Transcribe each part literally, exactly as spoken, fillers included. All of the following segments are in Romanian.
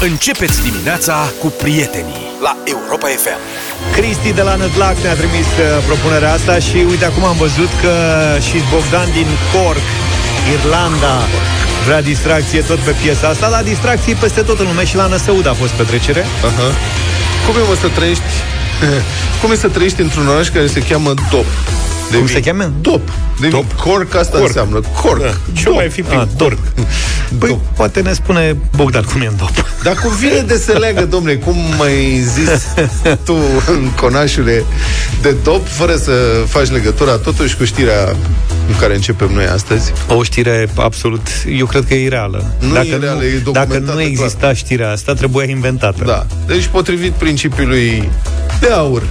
Începeți dimineața cu prietenii la Europa F M. Cristi de la Nădlac ne-a trimis propunerea asta și uite, acum am văzut că și Bogdan din Cork, Irlanda, vrea distracție tot pe piesa asta. La distracții peste tot în lume și la Năsăud a fost petrecere. Aha. Cum e, mă, să trăiești? Cum e să trăiești într-un oraș care se cheamă Dop? De Cum vii. se cheamă? Dop. De Dop. Cork, asta Cork. înseamnă. Cork. Da. Ce mai fi prin Cork? Păi, Dop. Poate ne spune Bogdan cum e în Dop. Dar cu vine de se leagă, domne, cum mai zis tu, în conașule, de Dop, fără să faci legătura totuși cu știrea în care începem noi astăzi. O știre absolut, eu cred că e ireală. Nu dacă e reală, nu, e documentată. Dacă nu exista clar. știrea asta, trebuia inventată. Da. Deci, potrivit principiului de aur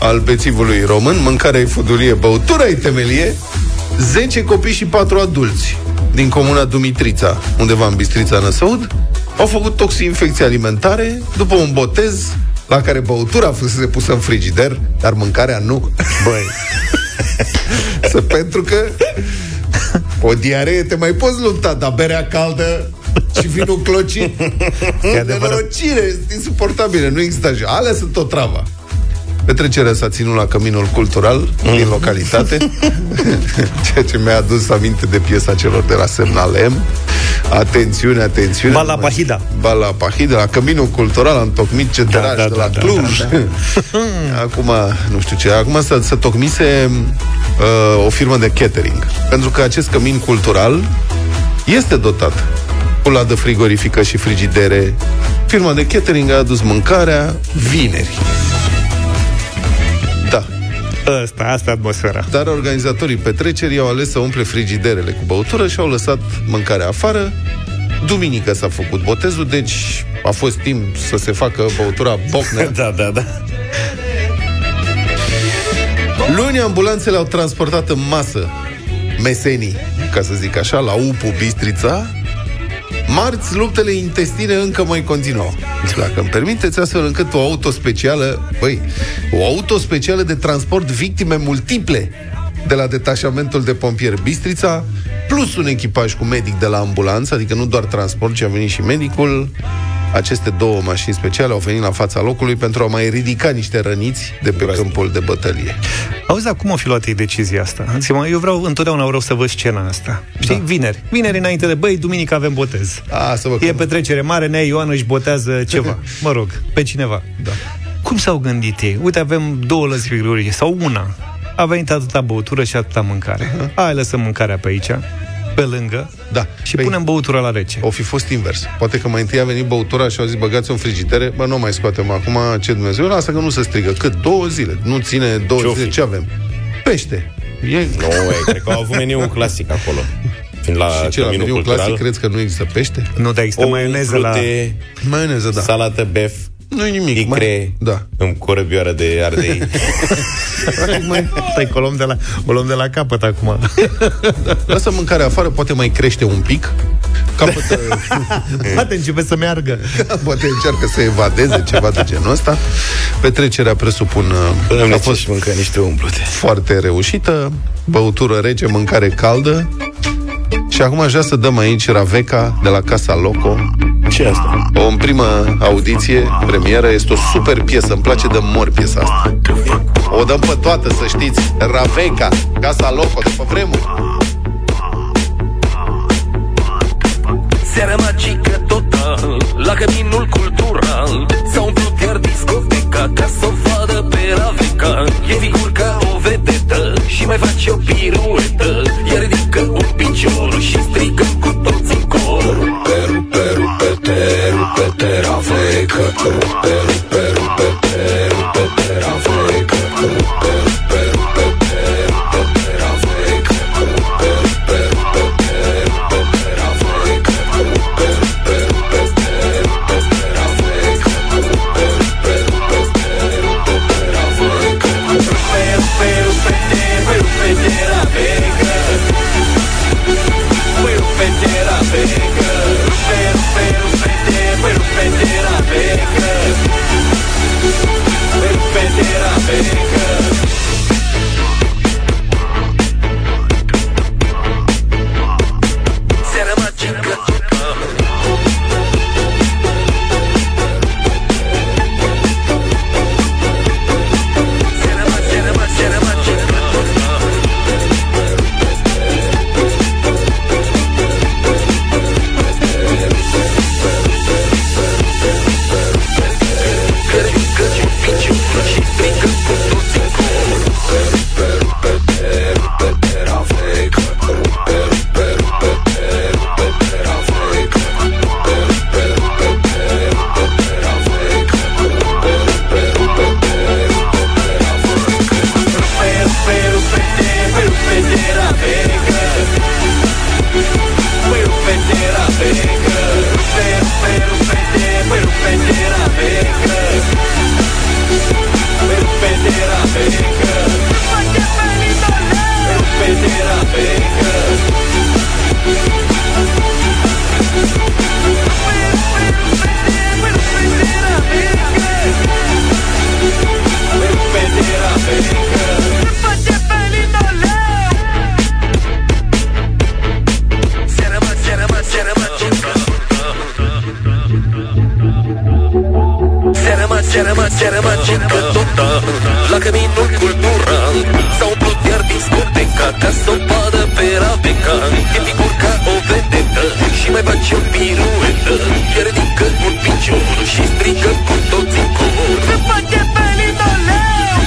al bețivului român, mâncarea-i fudurie, băutura-i temelie, zece copii și patru adulți din comuna Dumitrița, undeva în Bistrița, Năsăud, au făcut toxinfecții alimentare după un botez la care băutura a fost pusă în frigider, dar mâncarea nu. Băi, să, pentru că o diaree te mai poți lupta, dar berea caldă și vinul clocit e nenorocire, insuportabile, nu există așa. Alea sunt tot trava. Petrecerea s-a ținut la Căminul Cultural mm. din localitate, ceea ce mi-a adus aminte de piesa celor de la Semnal M. Atențiune, atențiune. Bala Pahida. Bala Pahida, la Căminul Cultural am tocmit ce da, dragi da, de la da, Cluj. Da, da, da. Acum, nu știu ce, acum se, se tocmise uh, o firmă de catering, pentru că acest Cămin Cultural este dotat cu ladă frigorifică și frigidere. Firma de catering a adus mâncarea vineri. Asta, asta atmosfera. Dar organizatorii petrecerii au ales să umple frigiderele cu băutură și au lăsat mâncarea afară. Duminică s-a făcut botezul, deci a fost timp să se facă băutura bocnea. Da, da, da. Luni, ambulanțele au transportat în masă mesenii, ca să zic așa, la U P U Bistrița. Marți, luptele intestine încă mai continuă. Dacă îmi permiteți, astfel încât o auto specială, băi, o auto specială de transport victime multiple de la detașamentul de pompieri Bistrița, plus un echipaj cu medic de la ambulanță, adică nu doar transport, ci a venit și medicul. Aceste două mașini speciale au venit la fața locului pentru a mai ridica niște răniți de pe Răzii. câmpul de bătălie. Auzi, cum o fi luat ei decizia asta? Eu vreau, întotdeauna vreau să văd scena asta. Știi? Da. Vineri. Vineri înainte de, băi, duminică avem botez. A, să vă e că... petrecere mare, Nea Ioan își botează ceva. Mă rog, pe cineva. Da. Cum s-au gândit ei? Uite, avem două lăzi frigorifice sau una. A venit atâta băutură și atâta mâncare. Uh-huh. Hai, lăsăm mâncarea pe aici. Pe lângă, da. Și păi, punem băutura la rece. O fi fost invers. Poate că mai întâi a venit băutura și au zis, băgați-o în frigidere. Bă, nu mai scoatem acum, ce Dumnezeu. Lasă că nu se strigă, cât două zile. Nu ține două ce zile, ce avem? Pește e... Nu, e, cred că au avut meniul clasic acolo. Fiind la și ce, la meniul clasic crezi că nu există pește? Nu, dar există maioneză la... Maioneză, da. Salată bef. Nu-i nimic. Icre, mai... da. Îmi corăbioară de ardei. mai... Stai, că o luăm de la, o luăm de la capăt acum. Lasă mâncarea afară, poate mai crește un pic. Capătă... poate începe să meargă. Poate încearcă să evadeze, ceva de genul ăsta. Petrecerea, presupun, a fost mâncă niște umplute. Foarte reușită. Băutură rece, mâncare caldă. Și acum aș vrea să dăm aici Ravenca de la Casa Loco. Ce asta? O, în prima audiție, premieră, este o super piesă. Îmi place de mor piesa asta. O dăm pe toată, să știți. Ravenca, Casa Loco, după vremuri. Seara magică total, la Căminul Cultural s-a umplut iar discoteca, ca să o vadă pe Ravenca. E figur ca o vedetă și mai face o piruetă. Ea ridică un picior și strigă cu toți în cor. Peru, peru, pete, rupete, Ravenca. Peru, peru, pete, rupete, Ravenca. Peru, peru, pete, rupete, Ravenca. Peru, peru, pete, rupete, Ravenca. Peru, peru, pete, rupete, Ravenca. Peru, peru, pete, rupete, Ravenca. Peru, peru, pete, rupete, Ravenca. Peru, peru, pete, rupete, Ravenca. Peru, peru, pete, rupete, Ravenca. Păi rupe de Ravenca, păi rupe de Ravenca, rupe de Ravenca. Se rămas încă toată la Căminul Cultural, s-a umplut iar discoteca ca să o vadă pe Ravenca. E figur ca o vedetă și mai face o piruetă, iar ridică un picior și strigă cu toți în cor. Rupe de pelidoleu,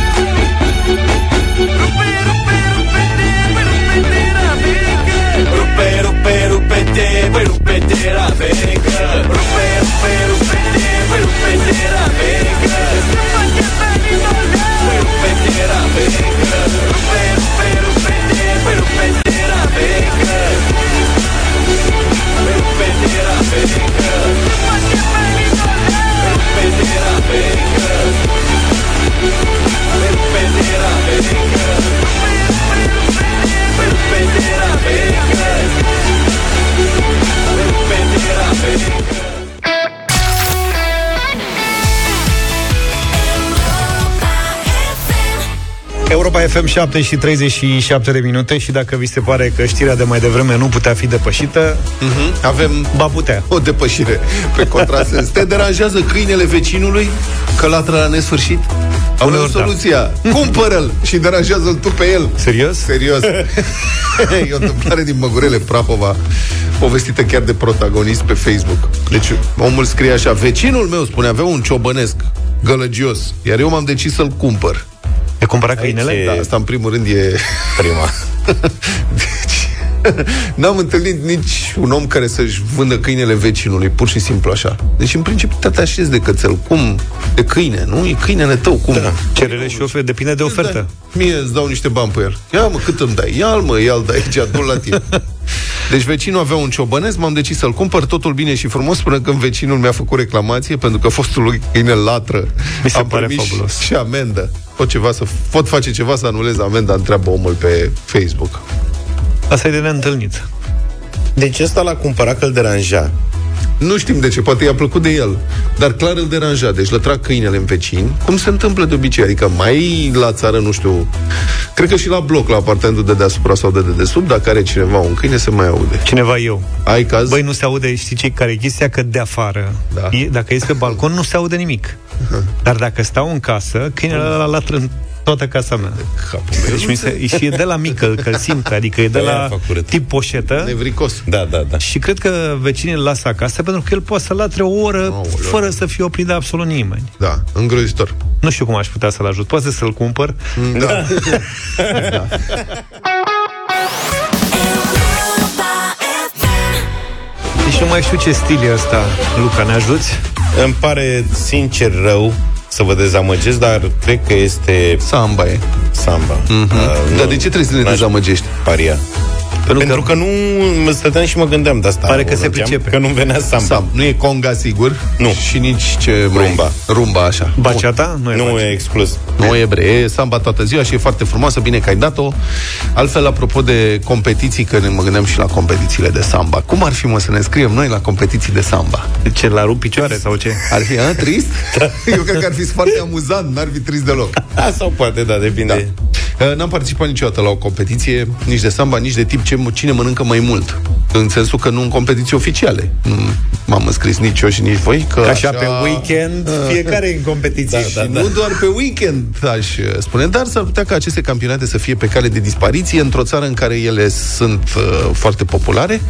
rupe, rupe, rupe de, păi rupe de Ravenca. Rupe, rupe, rupe de, păi rupe de Ravenca. Rupe, rupe, rupe de, păi rupe de Ravenca. Europa F M, șapte și treizeci și șapte de minute. Și dacă vi se pare că știrea de mai devreme nu putea fi depășită, mm-hmm. avem, ba putea, o depășire pe contrasens. Te deranjează câinele vecinului că latră la nesfârșit? Am o soluția, da. Cumpără-l și deranjează-l tu pe el. Serios? Serios. E o întâmplare din Măgurele, Prahova, povestită chiar de protagonist pe Facebook. Deci omul scrie așa: vecinul meu, spune, avea un ciobănesc gălăgios, iar eu m-am decis să-l cumpăr. E cumpărat câinele? E... Da, asta în primul rând e... Prima. Deci, n-am întâlnit nici un om care să-și vândă câinele vecinului, pur și simplu așa. Deci, în principiu, te atașezi de cățel. Cum? De câine, nu? E câinele tău, cum? Da. Cerere și ofertă, depinde de ofertă. Mie îți dau niște bani pe el. Ia, mă, cât îmi dai? Ia-l, mă, ia-l dai aici, adun la tine. Deci vecinul avea un ciobănesc, m-am decis să-l cumpăr, totul bine și frumos, până când vecinul mi-a făcut reclamație, pentru că fostul lui câine latră. Mi se pare fabulos. Și amendă. Pot, ceva să, pot face ceva să anulez amenda, întreabă omul pe Facebook. Asta e de neîntâlnit. Deci ăsta l-a cumpărat că îl deranja. Nu știm de ce, poate i-a plăcut de el, dar clar îl deranja, deci lătra câinele în vecin. Cum se întâmplă de obicei, adică mai la țară, nu știu. Cred că și la bloc, la apartamentul de deasupra sau de dedesubt, dacă are cineva un câine, se mai aude. Cineva eu ai caz? Băi, nu se aude, știi ce care e chestia? Că de afară, da. e, dacă ești pe balcon, nu se aude nimic. Dar dacă stau în casă, câinele ăla la trân toată casa mea. Deci mi se, și e de la mică, că simt, adică e de la tip poșetă. Nevricos. Da, da, da. Și cred că vecinii îl lasă acasă pentru că el poate să latre o oră, Aoleu. fără să fie oprit de absolut nimeni. Da, îngrozitor. Nu știu cum aș putea să-l ajut. Poate să-l cumpăr? Da. da. da. Deci nu mai știu ce stil e ăsta. Luca, ne ajuți? Îmi pare sincer rău să vă dezamăgesc, dar cred că este... Samba e. Samba. Mm-hmm. Uh, nu, dar de ce trebuie să ne dezamăgești? Paria. Pentru, Pentru că... că nu... Mă stăteam și mă gândeam de asta. Pare că se pricepe. Că nu venea samba. Sam. Nu e conga, sigur. Nu. Și nici ce... Rumba. Rumba, așa. Baciata? Nu e, nu e exclus. Nu e, bre. E samba toată ziua și e foarte frumoasă. Bine că ai dat-o. Altfel, apropo de competiții, că ne mă gândeam și la competițiile de samba. Cum ar fi, mă, să ne înscriem noi la competiții de samba? Ce, la rup picioare sau ce? Ar fi, a, trist? Eu cred că ar fi foarte amuzant. N-ar fi trist deloc. A, sau poate, da, depinde. Da. N-am participat niciodată la o competiție, nici de samba, nici de tip ce cine mănâncă mai mult. În sensul că nu în competiții oficiale. Nu m-am înscris nici eu și nici voi, că așa, așa... pe weekend, fiecare în competiție. Da, da, da. Nu doar pe weekend, aș spune, dar s-ar putea ca aceste campionate să fie pe cale de dispariție într-o țară în care ele sunt uh, foarte populare.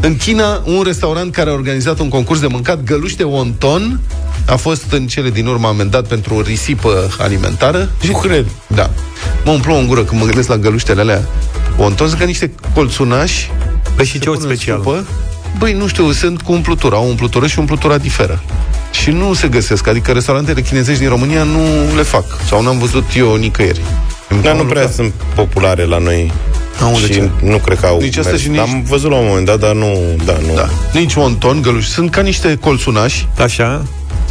În China, un restaurant care a organizat un concurs de mâncat găluși de wonton a fost în cele din urmă amendat pentru o risipă alimentară. Și cred. Da. Mă umplu în gură când mă gândesc la găluștele alea wonton, sunt ca niște colțunași. Păi și ce o special? Supă. Băi, nu știu, sunt cu umplutura. Au umplutură și umplutura diferă. Și nu se găsesc, adică restaurantele chinezești din România nu le fac. Sau n-am văzut eu nicăieri. Da, nu prea sunt populare la noi Am și ce? Nu cred că au nici mers. Și nici... Am văzut la un moment dat, dar nu... Da, nu. Da. Nici monton, găluși. Sunt ca niște colțunași. Așa.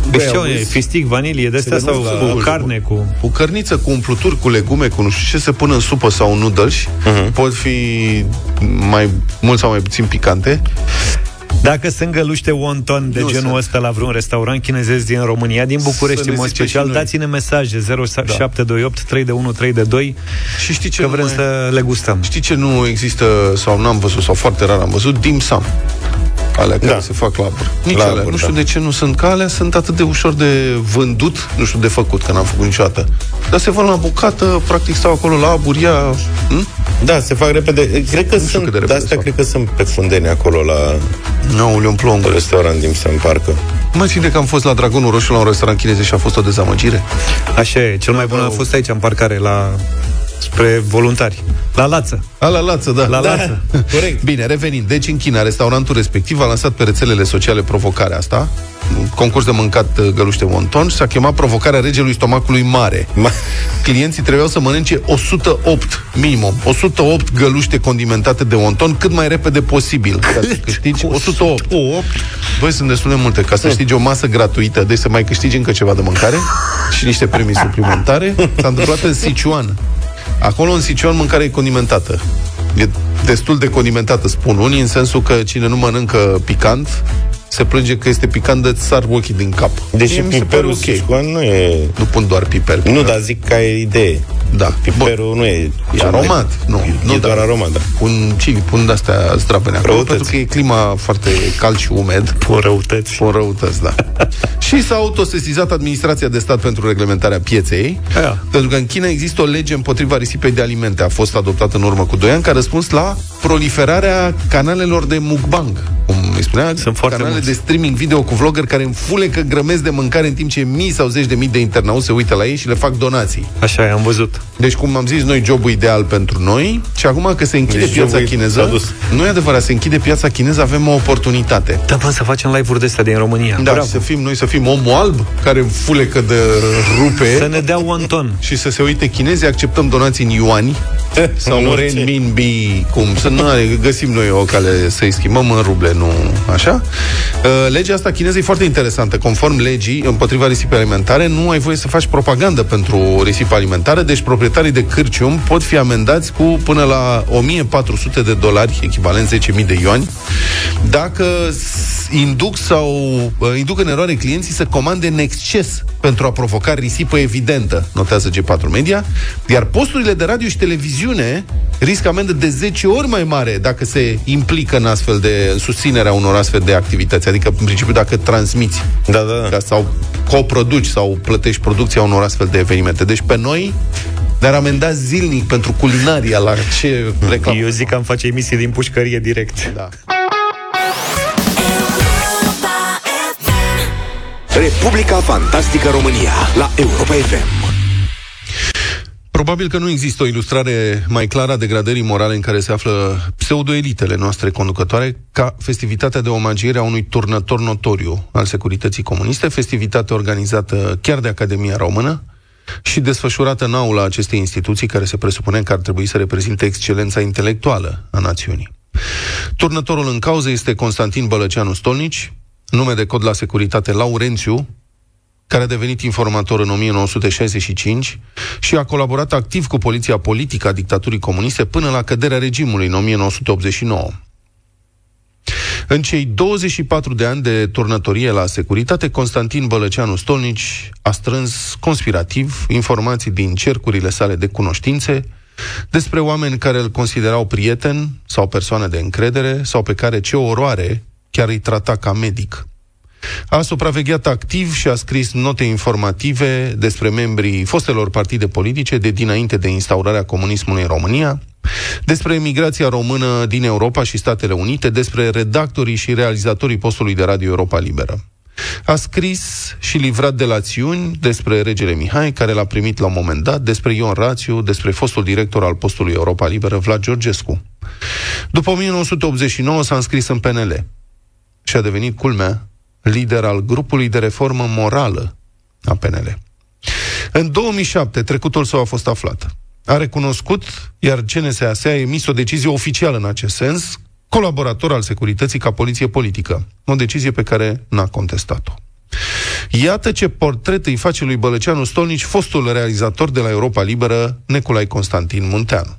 Deci ce, fistic, vanilie, de-astea sau la... cu carne? Cu... o cărniță cu umpluturi, cu legume, cu nu știu ce, se pune în supă sau noodles. Uh-huh. Pot fi mai mult sau mai puțin picante. Dacă sunt găluște wonton de nu genul se... ăsta la vreun restaurant chinezesc din România, din București, în mod special, dați-ne mesaje zero șapte doi opt trei unu trei doi. Și știi ce, că vrem mai... să le gustăm. Știi ce nu există sau n-am văzut sau foarte rar am văzut? Dim sum. Alea care da. se fac la abur. Nici la alea. Abur, nu știu da. de ce nu sunt, că alea sunt atât de ușor de vândut, nu știu de făcut, că n-am făcut niciodată. Dar se vând la bucată, practic stau acolo la abur, ia... Hm? Da, se fac repede. Cred că nu sunt, de astea cred că sunt pe Fundeni acolo la... No, le umplu un restaurant din San Parcă. Mă ține că am fost la Dragonul Roșu la un restaurant chinez și a fost o dezamăgire. Așa e, cel mai bun a fost aici în parcare la... spre Voluntari. La Lață. A, la Lață, da. La da. Lață. Corect. Bine, revenind. Deci, în China, restaurantul respectiv a lansat pe rețelele sociale provocarea asta. Concurs de mâncat găluște wonton. S-a chemat provocarea regelui stomacului mare. Clienții trebuiau să mănânce o sută opt, minimum, o sută opt găluște condimentate de wonton cât mai repede posibil. Ca să câștigi o sută opt. Băi, sunt destul de multe. Ca să câștigi o masă gratuită, deci să mai câștigi încă ceva de mâncare și niște premii suplimentare. S-a întâmplat în Sichuan. Acolo, în Sichuan, mâncarea e condimentată. E destul de condimentată, spun unii, în sensul că cine nu mănâncă picant se plânge că este picant de țar ochii din cap. Deci piperul okay. Sichuan nu e... Nu pun doar piper. Nu, dar zic ca idee. Da. Piperul bun. Nu e... E aromat. Nu, e nu, doar aromat, da. Pun chili, pun de-astea strapene acolo, pentru că e clima foarte cald și umed. Pun răutăți. Pun răutăți, da. Și s-a autosesizat Administrația de Stat pentru reglementarea pieței, aia. Pentru că în China există o lege împotriva risipei de alimente. A fost adoptată în urmă cu doi ani, ca răspuns la proliferarea canalelor de mukbang, cum îi spunea. Sunt foarte canale mulți. De streaming video cu vlogger care înfulecă grămezi de mâncare, în timp ce mii sau zeci de mii de internauți se uită la ei și le fac donații. Așa e, am văzut. Deci, cum am zis noi, jobul ideal pentru noi. Și acum că se închide deci piața chineză, nu e adevărat, se închide piața chineză, avem o oportunitate. Da, bă, să facem live-uri de astea din România. Da, să fim noi, să fim omul alb care înfulecă de rupe. Să ne dea wonton. Și să se uite chinezii, acceptăm donații în yuani sau renminbi, cum să nu găsim noi o cale să-i schimbăm în ruble, nu așa? Legea asta chineză e foarte interesantă. Conform legii împotriva risipei alimentare, nu ai voie să faci propagandă pentru risipa alimentară, deci proprietarii de cârcium pot fi amendați cu până la o mie patru sute de dolari, echivalent zece mii de yuani, dacă induc sau induc în eroare clienții să comande în exces pentru a provoca risipă evidentă, notează G patru Media, iar posturile de radio și televiziune riscă amendă de zece ori mai mare dacă se implică în astfel de în susținerea unor astfel de activități, adică în principiu dacă transmiți, da, da, da. Sau coproduci sau plătești producția unor astfel de evenimente. Deci pe noi ne-ar amenda zilnic pentru culinaria la ce reclamă. Eu zic că am face emisii din pușcărie direct. Da. Republica Fantastică România la Europa F M. Probabil că nu există o ilustrare mai clară a degradării morale în care se află pseudoelitele noastre conducătoare ca festivitatea de omagiere a unui turnător notoriu al securității comuniste, festivitate organizată chiar de Academia Română și desfășurată în aula acestei instituții care se presupune că ar trebui să reprezinte excelența intelectuală a națiunii. Turnătorul în cauză este Constantin Bălăceanu-Stolnici, nume de cod la securitate Laurențiu, care a devenit informator în o mie nouă sute șaizeci și cinci și a colaborat activ cu poliția politică a dictaturii comuniste până la căderea regimului în o mie nouă sute optzeci și nouă. În cei douăzeci și patru de ani de turnătorie la securitate, Constantin Bălăceanu-Stolnici a strâns conspirativ informații din cercurile sale de cunoștințe despre oameni care îl considerau prieten sau persoane de încredere sau pe care, ce oroare, chiar îi trata ca medic. A supravegheat activ și a scris note informative despre membrii fostelor partide politice de dinainte de instaurarea comunismului în România, despre emigrația română din Europa și Statele Unite, despre redactorii și realizatorii postului de Radio Europa Liberă. A scris și livrat delațiuni despre regele Mihai, care l-a primit la un moment dat, despre Ion Rațiu, despre fostul director al postului Europa Liberă, Vlad Georgescu. După o mie nouă sute optzeci și nouă s-a înscris în P N L și a devenit, culmea, lider al grupului de reformă morală a P N L. În două mii șapte, trecutul său a fost aflat. a recunoscut, iar C N S A S a emis o decizie oficială în acest sens, colaborator al securității ca poliție politică. O decizie pe care n-a contestat-o. Iată ce portret îi face lui Bălăceanu-Stolnici fostul realizator de la Europa Liberă, Neculai Constantin Munteanu.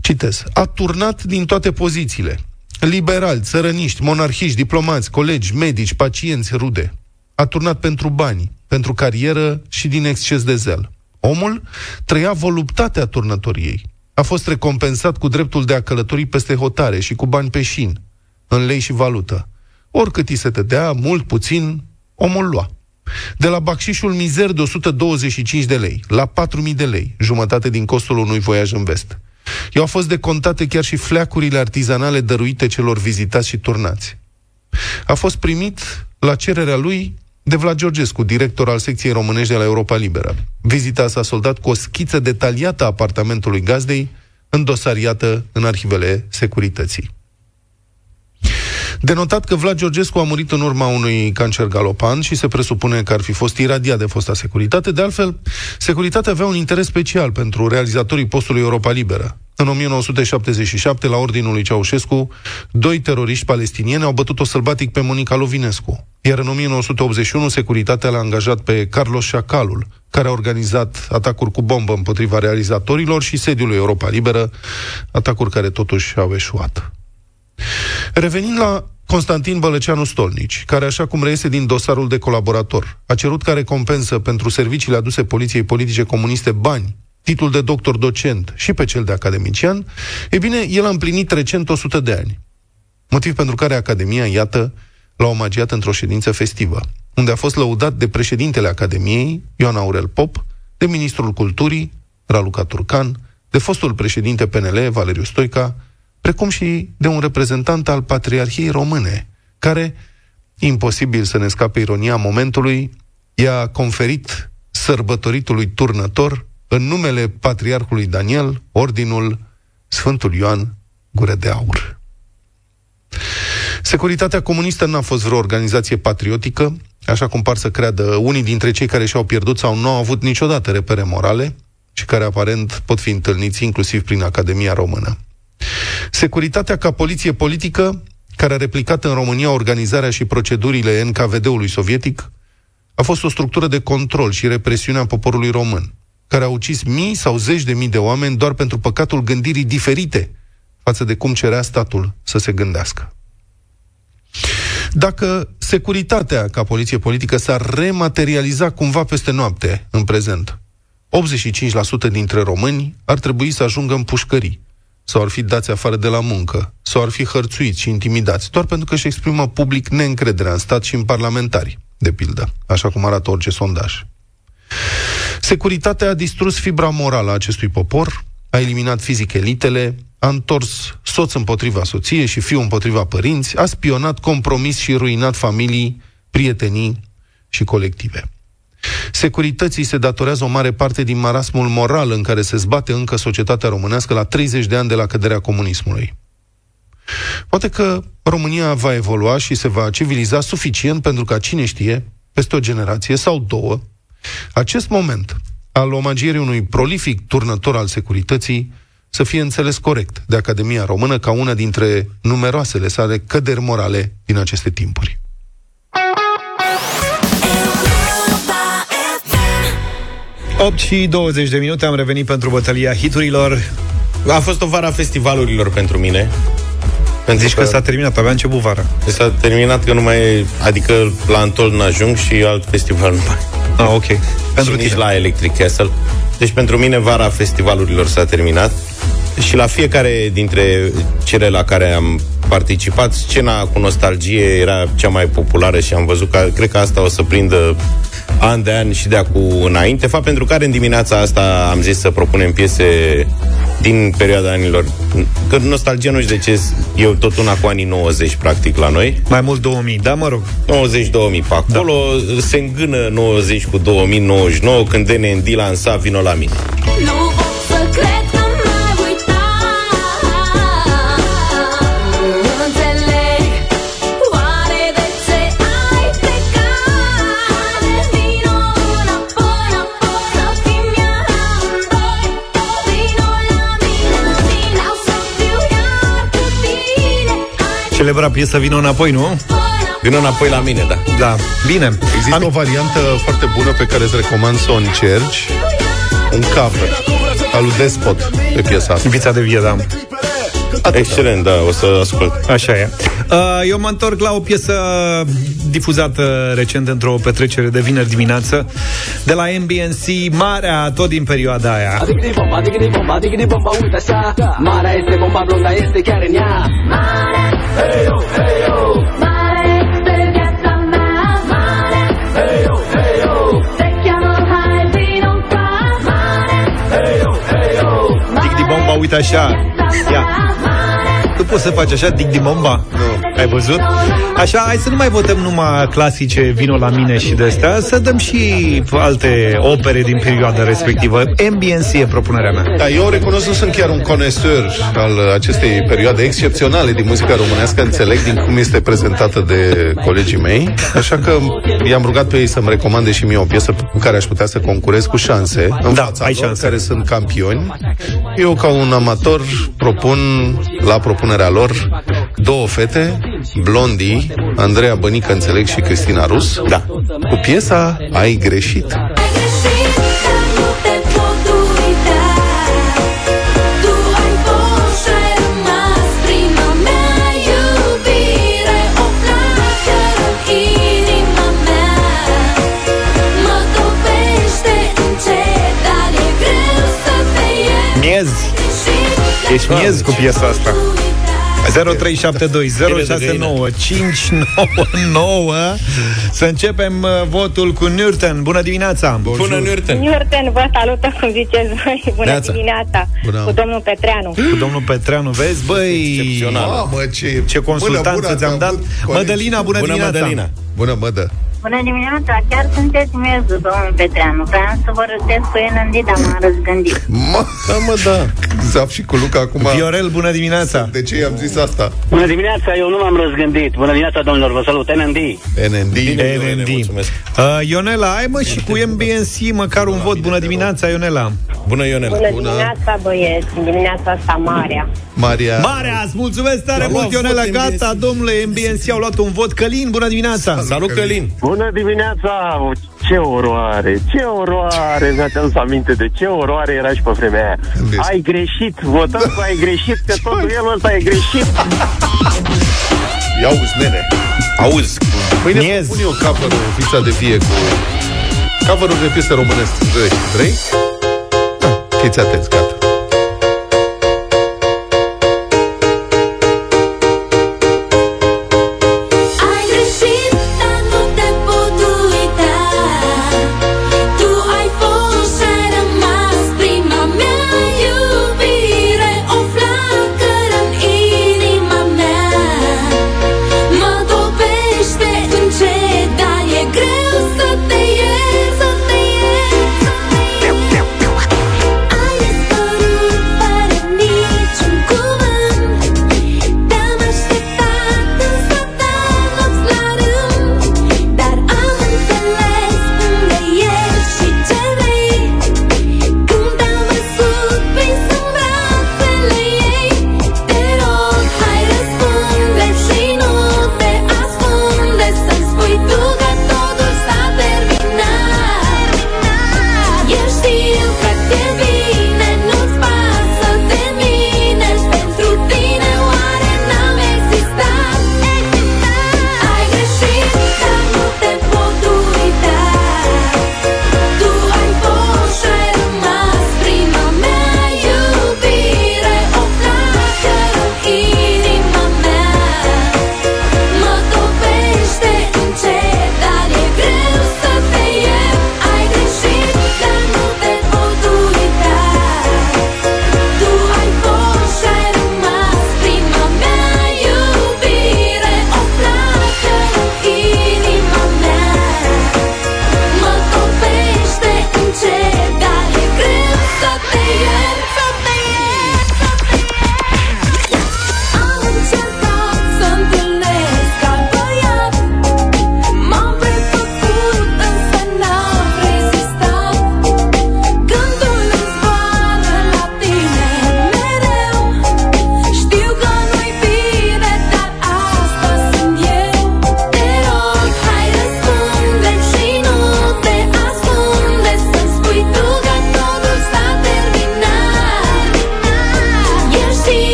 Citez. A turnat din toate pozițiile. Liberali, țărăniști, monarhiști, diplomați, colegi, medici, pacienți, rude. A turnat pentru bani, pentru carieră și din exces de zel. Omul trăia voluptatea turnătoriei. A fost recompensat cu dreptul de a călători peste hotare și cu bani peșin, în lei și valută. Oricât i se tădea, mult, puțin, omul lua. De la bacșișul mizer de o sută douăzeci și cinci de lei, la patru mii de lei, jumătate din costul unui voiaj în vest. I-au fost decontate chiar și fleacurile artizanale dăruite celor vizitați și turnați. A fost primit, la cererea lui, de Vlad Georgescu, director al secției românești de la Europa Liberă. Vizita s-a soldat cu o schiță detaliată a apartamentului gazdei, îndosariată în arhivele securității. Denotat că Vlad Georgescu a murit în urma unui cancer galopant și se presupune că ar fi fost iradiat de fosta securitate, de altfel, securitatea avea un interes special pentru realizatorii postului Europa Liberă. În o mie nouă sute șaptezeci și șapte, la ordinul lui Ceaușescu, doi teroriști palestinieni au bătut-o sălbatic pe Monica Lovinescu, iar în o mie nouă sute optzeci și unu securitatea l-a angajat pe Carlos Șacalul, care a organizat atacuri cu bombă împotriva realizatorilor și sediului Europa Liberă, atacuri care totuși au eșuat. Revenind la Constantin Bălăceanu-Stolnici, care, așa cum reiese din dosarul de colaborator, a cerut ca recompensă pentru serviciile aduse poliției politice comuniste bani, titlul de doctor-docent și pe cel de academician, e bine, el a împlinit recent o sută de ani. Motiv pentru care Academia, iată, l-a omagiat într-o ședință festivă, unde a fost lăudat de președintele Academiei, Ioan Aurel Pop, de ministrul culturii, Raluca Turcan, de fostul președinte P N L, Valeriu Stoica, precum și de un reprezentant al Patriarhiei Române, care, imposibil să ne scape ironia momentului, i-a conferit sărbătoritului turnător, în numele Patriarhului Daniel, ordinul Sfântul Ioan Gură de Aur. Securitatea comunistă n-a fost vreo organizație patriotică, așa cum par să creadă unii dintre cei care și-au pierdut sau nu au avut niciodată repere morale și care aparent pot fi întâlniți inclusiv prin Academia Română. Securitatea ca poliție politică, care a replicat în România organizarea și procedurile N K V D-ului sovietic, a fost o structură de control și represiune a poporului român, care a ucis mii sau zeci de mii de oameni doar pentru păcatul gândirii diferite față de cum cerea statul să se gândească. Dacă securitatea ca poliție politică s-ar rematerializa cumva peste noapte, în prezent, optzeci și cinci la sută dintre români ar trebui să ajungă în pușcării, sau ar fi dați afară de la muncă, sau ar fi hărțuiți și intimidați, doar pentru că își exprimă public neîncrederea în stat și în parlamentari, de pildă, așa cum arată orice sondaj. Securitatea a distrus fibra morală a acestui popor, a eliminat fizic elitele, a întors soț împotriva soție și fiu împotriva părinți, a spionat, compromis și ruinat familii, prietenii și colective. Securității se datorează o mare parte din marasmul moral în care se zbate încă societatea românească la treizeci de ani de la căderea comunismului. Poate că România va evolua și se va civiliza suficient pentru ca, cine știe, peste o generație sau două, acest moment al omagierii unui prolific turnător al securității să fie înțeles corect de Academia Română ca una dintre numeroasele sale căderi morale din aceste timpuri. opt și douăzeci de minute, am revenit pentru bătălia hiturilor. A fost o vara festivalurilor pentru mine. Zici că, că s-a terminat, abia a început vara. S-a terminat că nu mai, adică la Anton ajung și alt festival nu mai. Ah, ok. Pentru și nici la Electric Castle. Deci pentru mine vara festivalurilor s-a terminat. Și la fiecare dintre cele la care am participat, scena cu nostalgie era cea mai populară și am văzut că cred că asta o să prindă an de an și de acum înainte, fapt pentru care în dimineața asta am zis să propunem piese din perioada anilor, că nostalgia nu știu de ce, eu tot una cu anii nouăzeci practic la noi. Mai mult două mii, da, mă rog. nouăzeci două mii pe acolo, da. Se îngână nouăzeci cu două mii nouăzeci și nouă când D N D lansa Vino la mine. Nu pot să cred. celebra piesă Vino înapoi, nu? Vino înapoi la mine, da. Da. Bine. Există Am... o variantă foarte bună pe care îți recomand să o încerci. Un cover al lui Despot pe piesa asta. Vița de vie, da. Atâta. Excelent, da, o să ascult. Așa e. Eu mă întorc la o piesă difuzată recent într-o petrecere de vineri dimineață de la M B N C, Marea, tot din perioada aia. Adică-i bomba, adică-i bomba, adică-i bomba, uite așa. Marea este bomba, blonda este chiar în ea. Marea, hey yo, hey yo. Marea este viața mea. Marea, hey yo, hey yo. Te cheamă, hai, vino-ncoa. Marea, hey yo, hey yo. Adică-i bomba, uite așa. Ia. Tu poți să faci așa, dig din bomba? Nu. Ai văzut? Așa, hai să nu mai votăm numai clasice, vino la mine și de astea, să dăm și alte opere din perioada respectivă. M B N C e propunerea mea. Da, eu recunosc, nu sunt chiar un conesor al acestei perioade excepționale din muzica românească, înțeleg din cum este prezentată de colegii mei, așa că i-am rugat pe ei să-mi recomande și mie o piesă cu care aș putea să concurez cu șanse în da, fața ai lor, șanse. Care sunt campioni. Eu, ca un amator, propun la propunerea lor două fete, Blondii, Andreea Bănică, înțeleg, și Cristina Rus, da, cu piesa Ai greșit. Miez. Ești miez cu piesa asta. zero trei șapte doi zero șase nouă cinci nouă nouă. Să începem votul cu Nürten. Bună dimineața! Bună, Nürten! Nürten, vă salută, cum ziceți voi. Bună Neața. Dimineața! Bună. Cu domnul Petreanu. Cu domnul Petreanu, vezi? Băi, mamă, ce, ce consultanță ți-am dat. Mădălina, bună, bună dimineața! Mădălina. Bună, Mădă! Bună dimineața, chiar sunteți miezul, domnul Petreanu. Vreau să vă rătesc cu Enândi, dar m-am răzgândit. Mă, da, mă, da. Zaf și cu Luca acum. Viorel, bună dimineața. De ce i-am zis asta? Bună dimineața, eu nu m-am răzgândit. Bună dimineața, domnilor, vă salut, Enândi. Enândi, Enândi. Ionela, ai mă și cu M B N C măcar un vot. Bună dimineața, Ionela. Bună, Ionela. Bună dimineața, băieți. Dimineața asta, Marea. Marea, Marea, îți mulțumesc tare mult, Ionela. Gata, domnule, M B N C au luat un vot. Călin, bună dimineața. Salut, Călin. Bună dimineața! Ce oroare! Ce oroare! Îți aduc aminte de ce oroare era și pe vremea aia. Ai greșit! Votăm cu ai greșit, că tot duelul ăsta e greșit! Ia auzi, nene! Auzi! Păi ne pun eu cover-ul, fița de vie cu... cover-ul de piese românesc. doi, trei Da, fiți atenți, gata.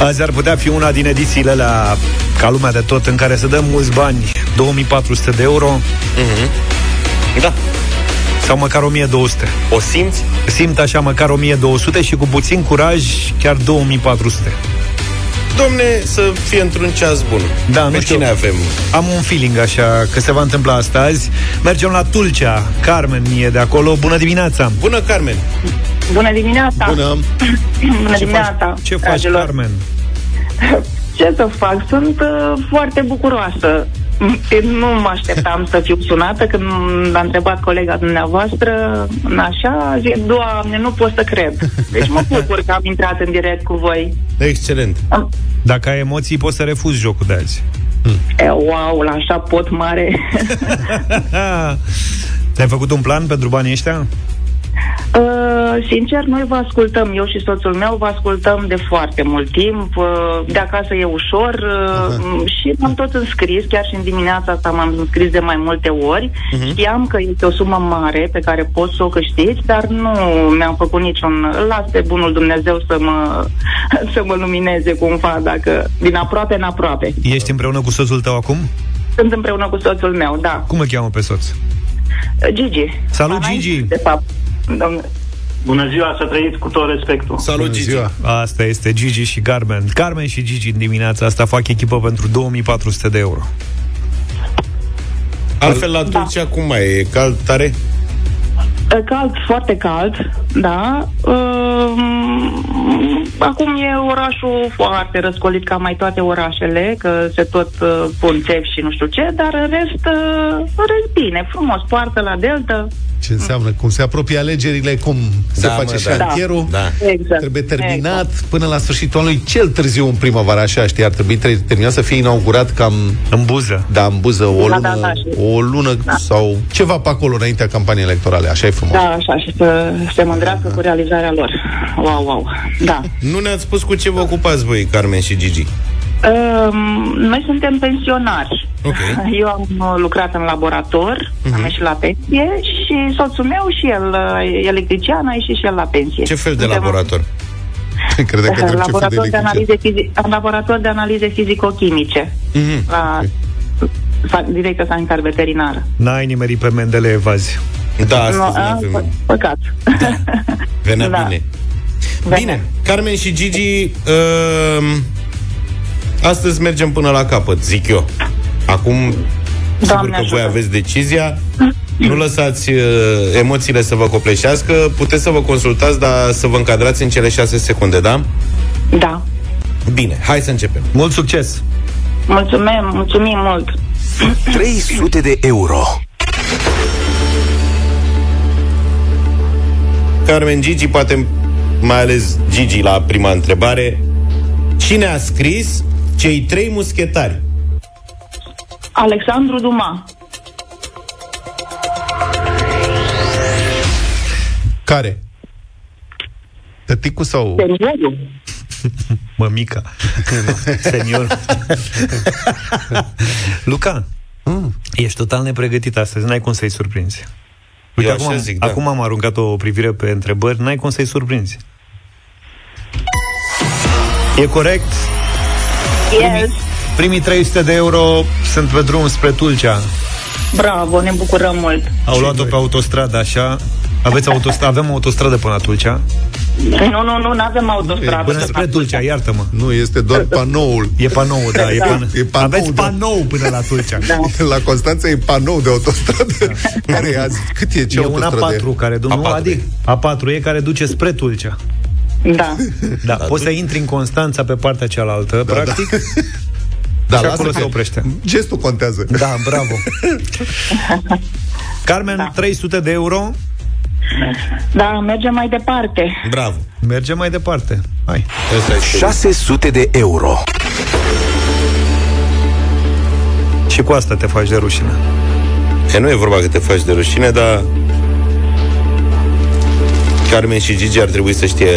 Azi ar putea fi una din edițiile la ca lumea de tot, în care se dă mulți bani, două mii patru sute de euro. Mm-hmm. Da. Sau măcar o mie două sute. O simți? Simt așa măcar o mie două sute și cu puțin curaj chiar două mii patru sute. Domne, să fie într-un ceas bun. Da, pe nu știu, cine avem? Am un feeling așa că se va întâmpla asta azi. Mergem la Tulcea. Carmen e de acolo. Bună dimineața! Bună, Carmen! Bună dimineața! Bună! Bună ce dimineața! Faci, ce faci, dragilor? Carmen? Ce să fac? Sunt uh, foarte bucuroasă. Nu mă așteptam să fiu sunată când m-a întrebat colega dumneavoastră, așa, zic, Doamne, nu pot să cred. Deci mă bucur că am intrat în direct cu voi. Excelent. Dacă ai emoții, poți să refuzi jocul de azi. E, wow, la așa pot mare. Te-ai făcut un plan pentru banii ăștia? Uh, sincer, noi vă ascultăm, eu și soțul meu vă ascultăm de foarte mult timp, uh, de acasă e ușor uh, și m-am tot înscris, chiar și în dimineața asta m-am înscris de mai multe ori. Uh-huh. Știam că este o sumă mare pe care pot să o câștigi, dar nu mi-am făcut niciun... Las pe bunul Dumnezeu să mă, să mă lumineze cumva, dacă din aproape în aproape. Ești împreună cu soțul tău acum? Sunt împreună cu soțul meu, da. Cum îl cheamă pe soț? Gigi. Salut, Ana, Gigi! De fapt. Domnule. Bună ziua, să trăiți cu tot respectul. Salut, Gigi. Ziua. Asta este Gigi și Carmen. Carmen și Gigi în dimineața asta fac echipă pentru două mii patru sute de euro. Altfel la Turcia, da. Cum mai e? Cald tare? Cald, foarte cald, da. Acum e orașul foarte răscolit, ca mai toate orașele, că se tot pun țevi și nu știu ce, dar în rest, în rest bine, frumos, poartă la delta. Ce înseamnă? Cum se apropie alegerile, cum da, se face mă, șantierul, da. Da. Exact. Trebuie terminat exact. Până la sfârșitul anului, cel târziu în primăvară, așa știi, ar trebui terminat să fie inaugurat cam în buză. Da, în buză, o lună, da, da, da, o lună da. Sau ceva pe acolo, înaintea campaniei electorale, așa e frumos. Da, așa, și să se mândrească da. Cu realizarea lor. Wow, wow, da. Nu ne-ați spus cu ce vă ocupați voi, Carmen și Gigi? Uh, noi suntem pensionari. Okay. Eu am lucrat în laborator, uh-huh. am ieșit la pensie și soțul meu și el, electrician, a ieșit și el la pensie. Ce fel de suntem laborator? Crede că uh, laborator, de de analize fizi- laborator de analize fizico-chimice. Uh-huh. La okay. Direcția sanitar veterinară. N-ai nimerit pe Mendeleev azi. Da, astăzi no, avem... Păcat. Da. Venea da. Bine. Venea. Bine, Carmen și Gigi... Uh... Astăzi mergem până la capăt, zic eu. Acum, sigur că voi aveți decizia. Nu lăsați uh, emoțiile să vă copleșească. Puteți să vă consultați, dar să vă încadrați în cele șase secunde, da? Da. Bine, hai să începem. Mult succes! Mulțumim, mulțumim mult! trei sute de euro. Carmen, Gigi, poate mai ales Gigi la prima întrebare. Cine a scris Cei trei muschetari? Alexandru Dumas. Care? Tăticu sau... Seniorul. Mămica. Senior. Luca, mm. ești total nepregătit astăzi, n-ai cum să-i surprinzi. Uite, acum, zic, am, da. acum am aruncat o privire pe întrebări, n-ai cum să-i surprinzi. E corect? Primii, primii trei sute de euro sunt pe drum spre Tulcea. Bravo, ne bucurăm mult. Au și luat-o pe autostradă, așa. Aveți autostradă? Avem autostradă până la Tulcea? Nu, nu, nu, n-avem autostradă. Până spre Tulcea, iartă-mă. Nu, este doar panoul. E panoul, da, e, da. Pan... e panoul. Aveți panou până la Tulcea. Da. La Constanța e panou de autostradă. Da. Care e azi? Cât e ce e autostradă? E un A patru, care, domnul Adic, A patru e care duce spre Tulcea. Da. Da, da. Poți tu... să intri în Constanța pe partea cealaltă, da, practic. Da, și da, acolo se oprește. Gestul contează. Da, bravo. Carmen, da. trei sute de euro. Da, mergem mai departe. Bravo. Mergem mai departe. Hai. șase sute de euro. Și cu asta te faci de rușine. E, nu e vorba că te faci de rușine, dar... Carmen și Gigi ar trebui să știe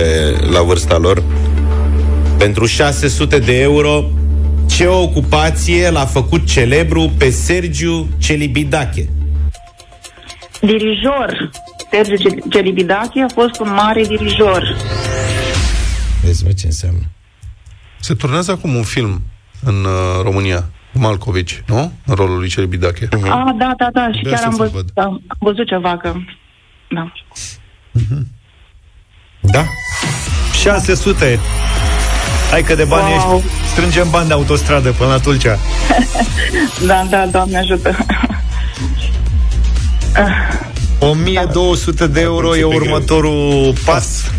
la vârsta lor. Pentru șase sute de euro, ce ocupație l-a făcut celebru pe Sergiu Celibidache? Dirijor. Sergiu Celibidache a fost un mare dirijor. Vezi, mă, ce înseamnă. Se turnează acum un film în uh, România, Malcovici, nu? În rolul lui Celibidache. Uh-huh. Ah, da, da, da, și de chiar am văzut, da, am văzut ceva, că... Da. Uh-huh. Da? șase sute! Hai că de bani wow. ești... Strângem bani de autostradă până la Tulcea. Da, da, Doamne ajută! o mie două sute de euro e următorul pas,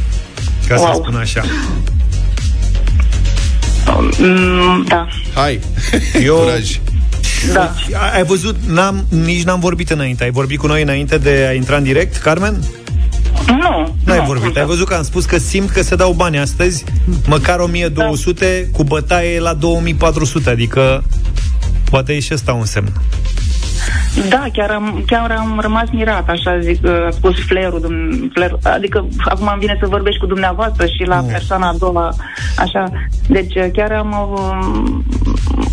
ca wow. să spun așa. Mm, da. Hai, eu... Curaj. Da. Ai văzut, n-am, nici n-am vorbit înainte. Ai vorbit cu noi înainte de a intra în direct, Carmen? Nu. N-ai nu, vorbit. Nu. Ai văzut că am spus că simt că se dau bani astăzi, măcar o mie două sute, da, cu bătaie la două mii patru sute, adică poate e și ăsta un semn. Da, chiar am, chiar am rămas mirat, așa zic, a spus flerul, fler, adică acum îmi vine să vorbești cu dumneavoastră și la no. persoana a doua, așa, deci chiar am,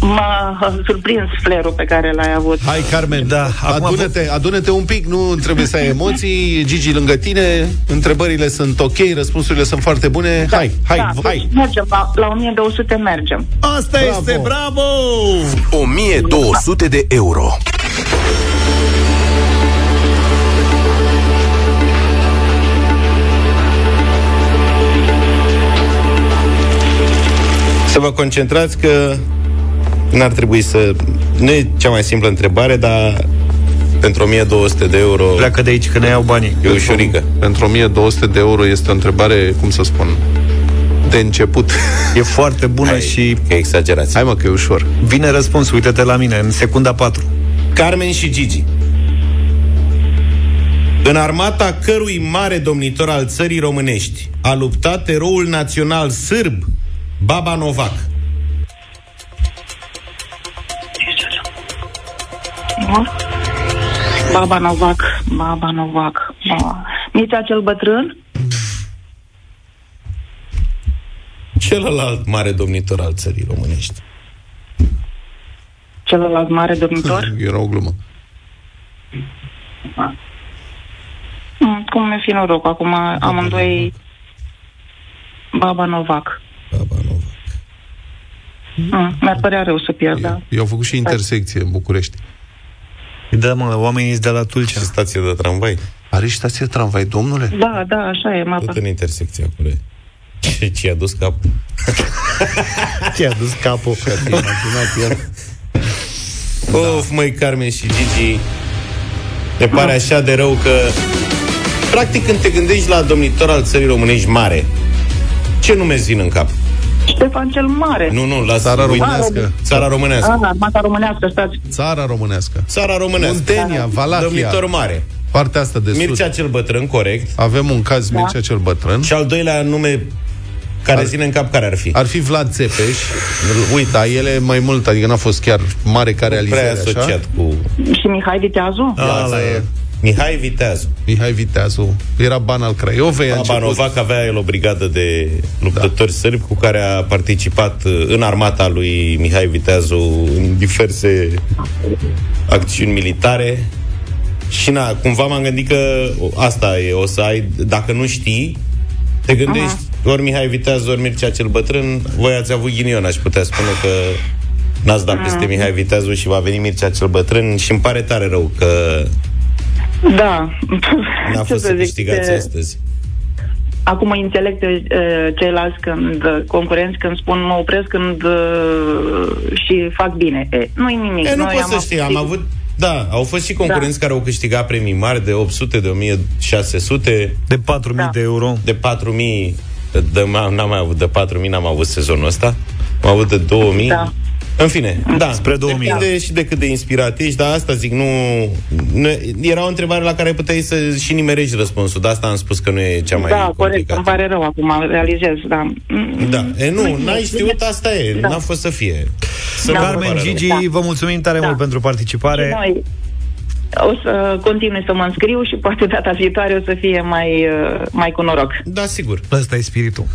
m-a surprins flerul pe care l-ai avut. Hai, Carmen, da, adună-te, adună-te un pic, nu trebuie să ai emoții, Gigi lângă tine, întrebările sunt ok, răspunsurile sunt foarte bune, da, hai, hai, da, hai. Deci mergem, la, la o mie două sute mergem. Asta bravo. Este, bravo! o mie două sute de euro. Să vă concentrați că n-ar trebui să... Nu e cea mai simplă întrebare, dar pentru o mie două sute de euro... Pleacă de aici, că ne iau banii. E ușurică. Pentru o mie două sute de euro este o întrebare, cum să spun, de început. E foarte bună. Hai, și... E exagerație. Hai mă, că e ușor. Vine răspunsul, uite-te la mine, în secunda patru. Carmen și Gigi. În armata cărui mare domnitor al țării românești a luptat eroul național sârb Baba Novac. Baba Novac, Baba Novac. Mircea cel Bătrân? Celălalt mare domnitor al țării românești. Celălalt mare domnitor? Era o glumă. Cum mi-e fi noroc? Acum amândoi Baba Novac. Baba Novac. Mm, mi-ar părea rău să pierd, da. I-au făcut și intersecție în București. Da, mă, oamenii de la Tulcea. Și stație de tramvai. Are și stație de tramvai, domnule? Da, da, așa e. Tot în intersecție acolo. Ce i-a dus capul? Ce i-a dus capul? Și-a imaginat el. Of, da. Măi, Carmen și Gigi, ne pare așa de rău că... Practic, când te gândești la domnitor al țării românești mare, ce nume îți vin în cap? Ștefan cel Mare. Nu, nu, la țara românească. Țara românească. Ah, armata românească, stați. Țara românească. Țara românească. Muntenia, Valahia. Domnitor mare. Partea asta de sud. Mircea cel Bătrân, corect. Avem un caz, da. Mircea cel Bătrân. Și al doilea nume... Care ține în cap, care ar fi? Ar fi Vlad Țepeș. Uita, ele mai mult, adică n-a fost chiar mare ca realizare, prea asociat așa? Cu... Și Mihai Viteazu? Da, ăla e. Mihai Viteazu. Mihai Viteazu. Era ban al Craiovei. Baba Novac avea el o brigadă de luptători, da, sârbi cu care a participat în armata lui Mihai Viteazu în diverse acțiuni militare. Și na, cumva m-am gândit că asta e, o să ai, dacă nu știi, te gândești, aha, ori Mihai Viteazu, ori Mircea cel Bătrân. Voi ați avut ghinion, aș putea spune că n-ați dat peste Mihai Viteazu și va veni Mircea cel Bătrân. Și îmi pare tare rău că da, n-a fost să câștigați de... astăzi. Acum înțeleg pe uh, ceilalți când, concurenți, când spun mă opresc când uh, și fac bine. E, nu-i nimic. E, nu noi poți să știi, am avut... Da, au fost și concurenți, da, care au câștigat premii mari de opt sute, de o mie șase sute, de patru mii, da, de euro. De patru mii, de, n-am mai avut de patru mii, n-am avut sezonul ăsta. Am avut de două mii. Da. În fine, da, spre două mii. Depinde, da, și de cât de inspirat ești, dar asta zic, nu, nu... Era o întrebare la care puteai să și nimerești răspunsul, dar asta am spus că nu e cea mai, da, complicată. Da, corect, îmi pare rău acum, realizez, da. Da, e, nu, n-ai știut, asta e, da, n-a fost să fie. Să, da, Carmen, Gigi, da, vă mulțumim tare, da, mult pentru participare. Și noi o să continui să mă înscriu și poate data viitoare o să fie mai, mai cu noroc. Da, sigur. Ăsta e spiritul.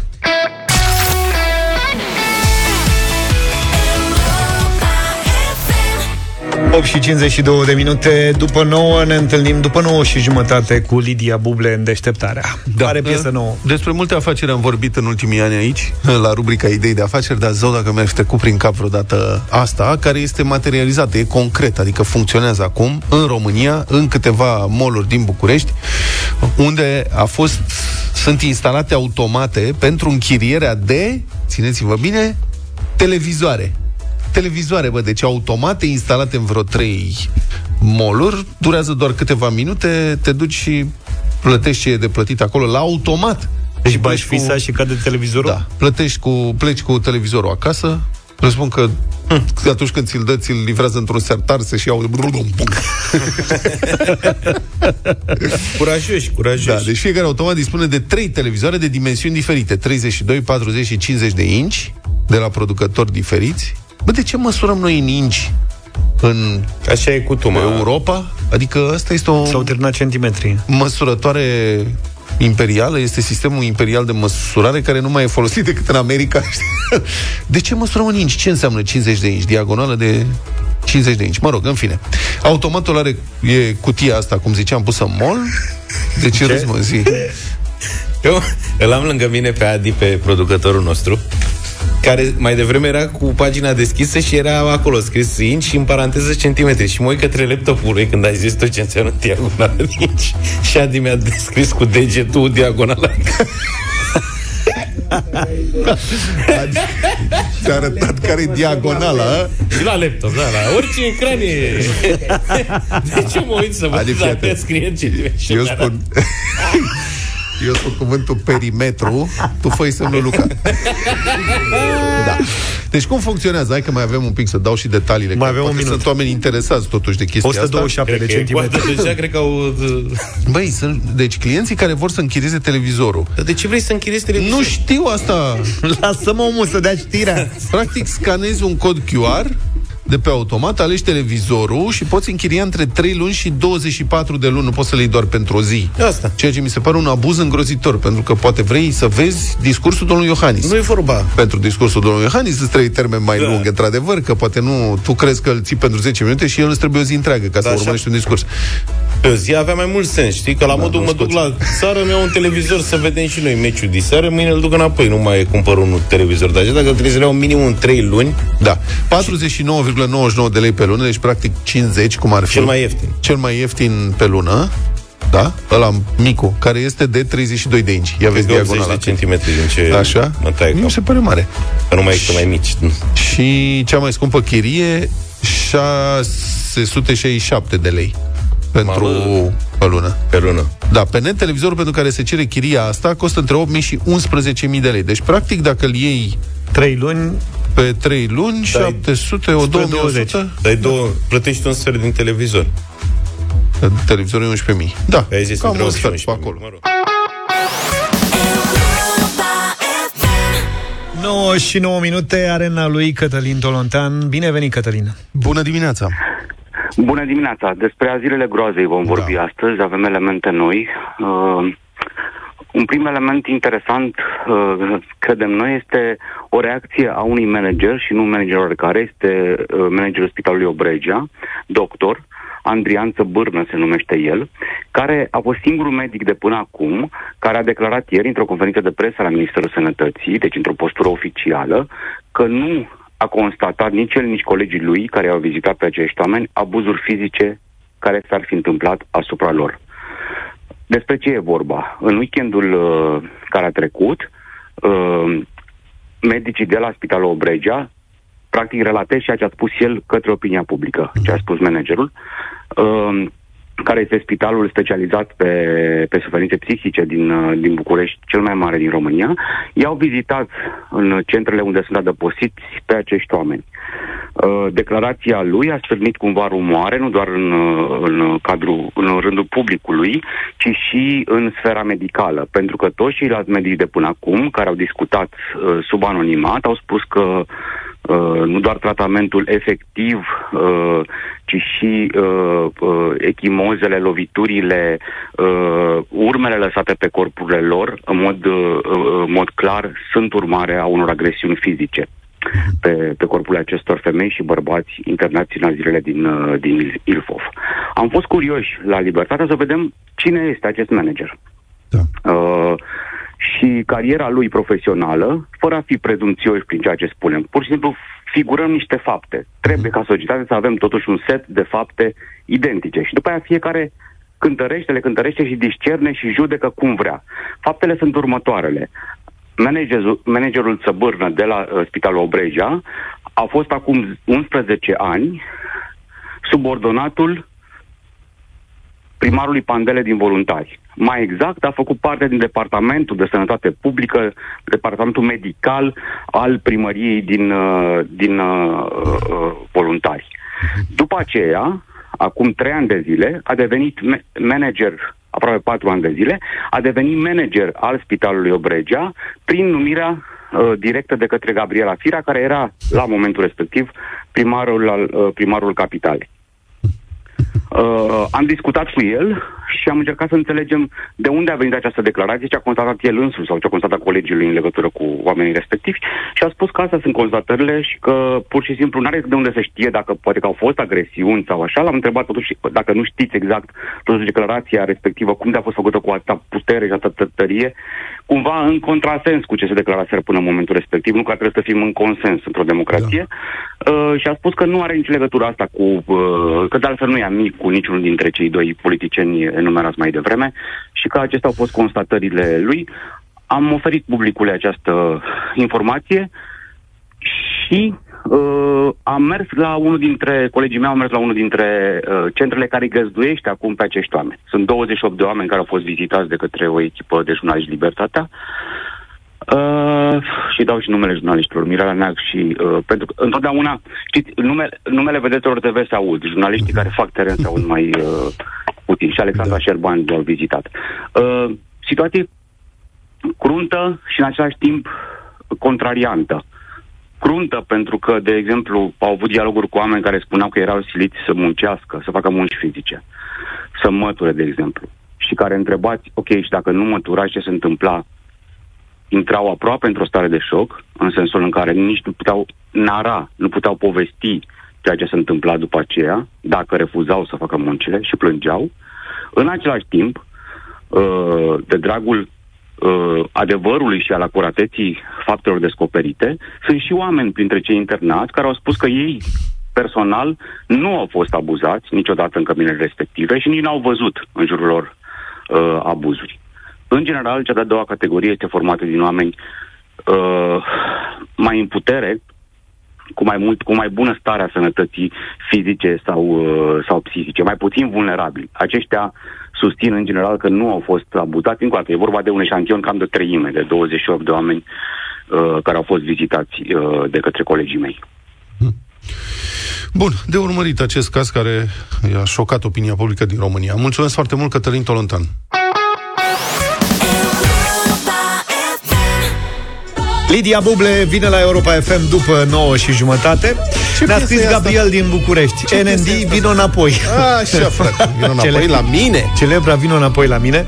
opt și cincizeci și două de minute după nouă, ne întâlnim după nouă și jumătate cu Lidia Buble în Deșteptarea. Da. Are piesă nouă. Despre multe afaceri am vorbit în ultimii ani aici, la rubrica Idei de afaceri, dar zău dacă mi-aș trecut prin cap vreodată asta, care este materializată, e concret, adică funcționează acum în România, în câteva mall-uri din București, unde a fost, sunt instalate automate pentru închirierea de, țineți-vă bine, televizoare. Televizoare, bă, deci automate instalate în vreo trei mall-uri, durează doar câteva minute, te duci și plătești ce e de plătit acolo la automat. Deci și bași fisa cu... și cade televizorul? Da, plătești cu, pleci cu televizorul acasă, răspund că hmm. atunci când ți-l dă, ți-l livrează într-un sertar, se și aude Curajoși, curajoși. Da, deci fiecare automat dispune de trei televizoare de dimensiuni diferite, treizeci și doi, patruzeci și cincizeci de inci, de la producători diferiți. Bă, de ce măsurăm noi în inci în așa e cutumă Europa? Adică asta este o... S-au terminat centimetri. Măsurătoare imperială, este sistemul imperial de măsurare care nu mai e folosit decât în America. De ce măsurăm în inci? Ce înseamnă cincizeci de inci? Diagonală de cincizeci de inci. Mă rog, în fine. Automatul are e cutia asta, cum ziceam, pusă în mall. De ce, ce? Râzi, mă, zi? Eu îl am lângă mine pe Adi, pe producătorul nostru, care mai devreme era cu pagina deschisă și era acolo scris inci și în paranteză centimetri. Și mă uit către laptopul lui când ai zis tot ce înseamnă diagonală de inci. Și Adi mi-a descris cu degetul diagonala. Adi ți-a arătat care-i diagonala. Și la laptop, da, la orice ecran e. Deci eu mă uit să văd dacă scrie centimetri. Eu spun... Eu spun cuvântul perimetru, tu fă-i semnul Luca. Da. Deci cum funcționează? Hai că mai avem un pic să dau și detaliile. Mai avem un minut. Sunt oameni interesați totuși de chestia o sută douăzeci și șapte asta. o sută douăzeci și șapte de centimetri. Deja, cred că au... Băi, sunt, deci clienții care vor să închirieze televizorul. Dar de ce vrei să închiriezi televizorul? Nu știu asta. Lasă-mă omul să dea știrea. Practic scanezi un cod Q R de pe automat, alegi televizorul și poți închiria între trei luni și douăzeci și patru de luni, nu poți să le iei doar pentru o zi. Asta. Ceea ce mi se pare un abuz îngrozitor, pentru că poate vrei să vezi discursul domnului Iohannis. Nu e vorba. Pentru discursul domnului Iohannis îți trebuie termen mai da. lung, într-adevăr, că poate nu, tu crezi că îl ții pentru zece minute și el îți trebuie o zi întreagă ca da, să urmărești un discurs. Pe zi avea mai mult sens, știi? Că la da, modul mă scoți. duc la țară, mi-au un televizor să vedem și noi meciul de seară, mâine îl duc înapoi, nu mai cumpăr un televizor. Dar dacă trebuie să le iau minim în trei luni, da. patruzeci și nouă virgulă nouăzeci și nouă de lei pe lună, deci practic cincizeci, cum ar fi. Cel mai ieftin. Cel mai ieftin pe lună, da? Ăla micu, care este de treizeci și doi de inci. Ia vezi diagonala. optzeci de centimetri din ce... Așa? Nu se pare mare. Că nu mai ești mai mici. Și cea mai scumpă chirie, șase sute șaizeci și șapte de lei. Pentru Mamă. pe lună. Pe lună. Da, pe net, televizorul pentru care se cere chiria asta costă între opt mii și unsprezece mii de lei. Deci, practic, dacă îl iei trei luni, pe trei luni, dai șapte sute, o două mii o sută. Dai două, da. Plătești un sfert din televizor. Televizorul e unsprezece mii. Da, cam un sfert pe acolo. Mă rog. nouă și nouă minute, arena lui Cătălin Tolontan. Bine venit, Cătălin. Bună dimineața. Bună dimineața! Despre zilele groazei vom vorbi da. astăzi, avem elemente noi. Uh, un prim element interesant, uh, credem noi, este o reacție a unui manager, și nu un manager oricare, este uh, managerul Spitalului Obregia, doctor, Andrian Țăbârnă se numește el, care a fost singurul medic de până acum, care a declarat ieri, într-o conferință de presă la Ministerul Sănătății, deci într-o postură oficială, că nu a constatat nici el, nici colegii lui care au vizitat pe acești oameni abuzuri fizice care s-ar fi întâmplat asupra lor. Despre ce e vorba? În weekendul uh, care a trecut, uh, medicii de la Spitalul Obregia practic relatează ceea ce a spus el către opinia publică, ce a spus managerul, uh, care este spitalul specializat pe, pe suferințe psihice din, din București, cel mai mare din România. I-au vizitat în centrele unde sunt adăposiți pe acești oameni. Declarația lui a stârnit cumva rumoare, nu doar în, în, cadrul, în rândul publicului, ci și în sfera medicală, pentru că toți ceilalți medici de până acum, care au discutat sub anonimat, au spus că Uh, nu doar tratamentul efectiv, uh, ci și uh, uh, echimozele, loviturile, uh, urmele lăsate pe corpurile lor, în mod, uh, uh, mod clar, sunt urmare a unor agresiuni fizice. pe, pe corpul acestor femei și bărbați internați în azilele din, din Ilfov. Am fost curioși la Libertatea să vedem cine este acest manager. Da. Uh, și cariera lui profesională, fără a fi prezumțioși prin ceea ce spunem. Pur și simplu figurăm niște fapte. Trebuie ca societate să avem totuși un set de fapte identice. Și după aia fiecare cântărește, le cântărește și discerne și judecă cum vrea. Faptele sunt următoarele. Managerul, managerul Țăbârnă de la uh, Spitalul Obregia a fost acum unsprezece ani subordonatul primarului Pandele din Voluntari. Mai exact, a făcut parte din Departamentul de Sănătate Publică, Departamentul Medical al primăriei din, uh, din uh, uh, Voluntari. După aceea, acum trei ani de zile, a devenit manager, aproape patru ani de zile, a devenit manager al Spitalului Obregia prin numirea uh, directă de către Gabriela Firea, care era, la momentul respectiv, primarul, al, uh, primarul capitalei. Uh, am discutat cu el și am încercat să înțelegem de unde a venit această declarație, ce a constatat el însuși sau ce a constatat colegii lui în legătură cu oamenii respectivi și a spus că astea sunt constatările și că pur și simplu n-are de unde să știe dacă poate că au fost agresiuni sau așa. L-am întrebat totuși dacă nu știți exact totuși declarația respectivă, cum de a fost făcută cu atâta putere și atâta tărie, cumva în contrasens cu ce se declaraseră până în momentul respectiv, nu că trebuie să fim în consens într-o democrație. Da. Uh, și a spus că nu are nici legătură asta cu, uh, că de altfel nu e amic cu niciunul dintre cei doi politicieni enumerați mai devreme și că acestea au fost constatările lui. Am oferit publicului această informație și uh, am mers la unul dintre, colegii mei au mers la unul dintre uh, centrele care găzduiește acum pe acești oameni. Sunt douăzeci și opt de oameni care au fost vizitați de către o echipă de jurnaliști Libertatea. Uh, și dau și numele jurnaliștilor, Mirela Neag și... Uh, pentru că întotdeauna, știți, numele, numele vedetelor T V se aud, jurnaliștii care fac teren se aud mai uh, puțin. Și Alexandra Șerban l-au vizitat. Uh, situație cruntă și în același timp contrariantă. Cruntă pentru că, de exemplu, au avut dialoguri cu oameni care spuneau că erau siliți să muncească, să facă munci fizice, să măture, de exemplu. Și care întrebați, ok, și dacă nu măturați, ce se întâmpla? Intrau aproape într-o stare de șoc, în sensul în care nici nu puteau nara, nu puteau povesti ceea ce se întâmpla după aceea, dacă refuzau să facă muncile și plângeau. În același timp, de dragul adevărului și al acurateții faptelor descoperite, sunt și oameni printre cei internați care au spus că ei personal nu au fost abuzați niciodată în căminele respective și nici n-au văzut în jurul lor abuzuri. În general, cea de-a doua categorie este formată din oameni uh, mai în putere, cu mai mult, cu mai bună starea sănătății fizice sau, uh, sau psihice, mai puțin vulnerabili. Aceștia susțin în general că nu au fost abuzați încă o dată. E vorba de un eșantion cam de treime, de douăzeci și opt de oameni uh, care au fost vizitați uh, de către colegii mei. Hmm. Bun, de urmărit acest caz care a șocat opinia publică din România. Mulțumesc foarte mult, Cătălin Tolontan. Lidia Buble vine la Europa F M după nouă și jumătate. Ce ne-a scris Gabriel asta? Din București. Ce N N D, vino înapoi. Așa, frate, vino înapoi Cele... la mine. Celebra vino înapoi la mine.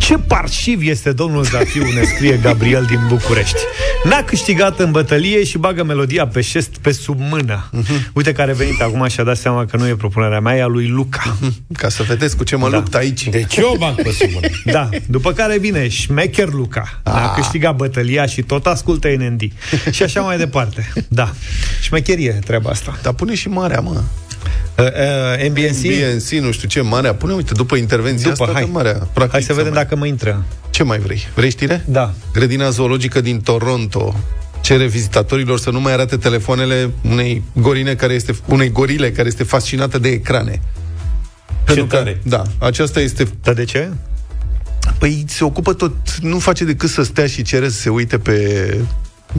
Ce parșiv este domnul Zafiu, ne scrie Gabriel din București. N-a câștigat în bătălie și bagă melodia pe șest, pe sub mână. Uh-huh. Uite care a venit acum și a dat seama că nu e propunerea mea, e a lui Luca. Ca să vedeți cu ce mă da. lupt aici. Deci eu bag pe sub mână. Da, după care vine șmecher Luca. Ah. N-a câștigat bătălia și tot ascultă N N D. Și așa mai departe. Da, șmecherie treaba asta. Dar pune și marea, mă. Uh, uh, M B N C? M B N C, nu știu ce, marea. Pune, uite, după intervenția după, asta hai. marea. Practic, hai să vedem mai... dacă mă intră. Ce mai vrei? Vrei știre? Da. Grădina zoologică din Toronto cere vizitatorilor să nu mai arate telefoanele unei gorine care este, unei gorile care este fascinată de ecrane. Pentru că, da, aceasta este... Dar de ce? Păi se ocupă tot, nu face decât să stea și cere să se uite pe...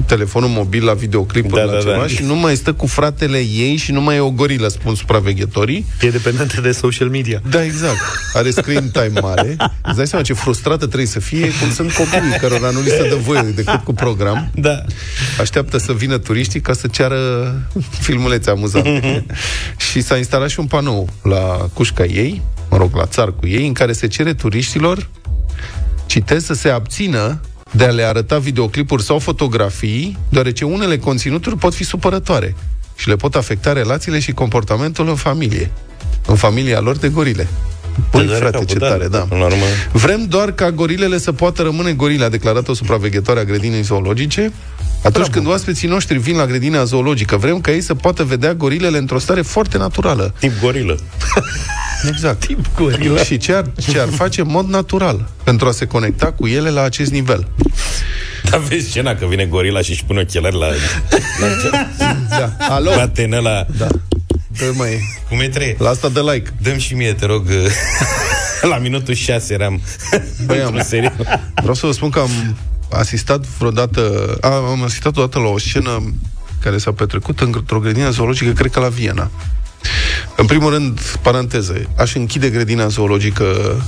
telefonul mobil la videoclipuri, da, la da, ceva da. Și nu mai stă cu fratele ei și nu mai e o gorilă, spun supraveghetorii. E dependentă de social media. Da, exact. Are screen time mare. Îți dai seama ce frustrată trebuie să fie, cum sunt copiii cărora nu li se dă voie decât cu program. Da. Așteaptă să vină turiștii ca să ceară filmulețe amuzante. Și s-a instalat și un panou la cușca ei, mă rog, la țar cu ei, în care se cere turiștilor, citez, să se abțină de a le arăta videoclipuri sau fotografii, deoarece unele conținuturi pot fi supărătoare și le pot afecta relațiile și comportamentul în familie, în familia lor de gorile. Păi, frate, ce tare, da. Vrem doar ca gorilele să poată rămâne gorile, a declarat o supraveghetoare a grădinii zoologice. Atunci când oaspeții noștri vin la grădina zoologică, vrem ca ei să poată vedea gorilele într-o stare foarte naturală. Tip gorilă. Exact. Tip gorilă. Și ce ar, ce ar face în mod natural pentru a se conecta cu ele la acest nivel. Dar vezi scena că vine gorila și își pune ochelari la... la da. Alo? Patena la... Da. Dă-i mai... Cum e trei? La asta de like. Dă-mi și mie, te rog. La minutul șase eram. Băi, am... Vreau să vă spun că am asistat vreodată... Am asistat odată la o scenă care s-a petrecut într-o grădină zoologică, cred că la Viena. În primul rând, paranteze, aș închide grădina zoologică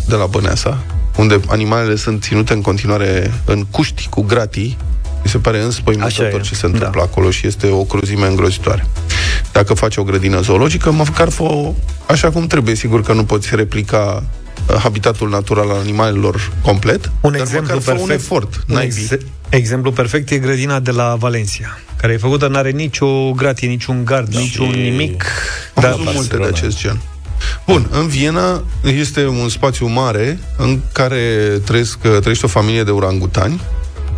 de la Băneasa, unde animalele sunt ținute în continuare în cuști cu gratii. Mi se pare înspăimântător ce se întâmplă da. acolo și este o cruzime îngrozitoare. Dacă faci o grădină zoologică, măcar fă-o așa cum trebuie. Sigur că nu poți replica habitatul natural al animalelor complet, un dar exemplu măcar perfect, fă un efort. Un ex- exemplu perfect e grădina de la Valencia, care e făcută, n-are nicio gratie, niciun gard, da. niciun și... nimic. Am văzut da, multe de acest gen. Bun, în Viena este un spațiu mare în care trăiesc, trăiește o familie de orangutani.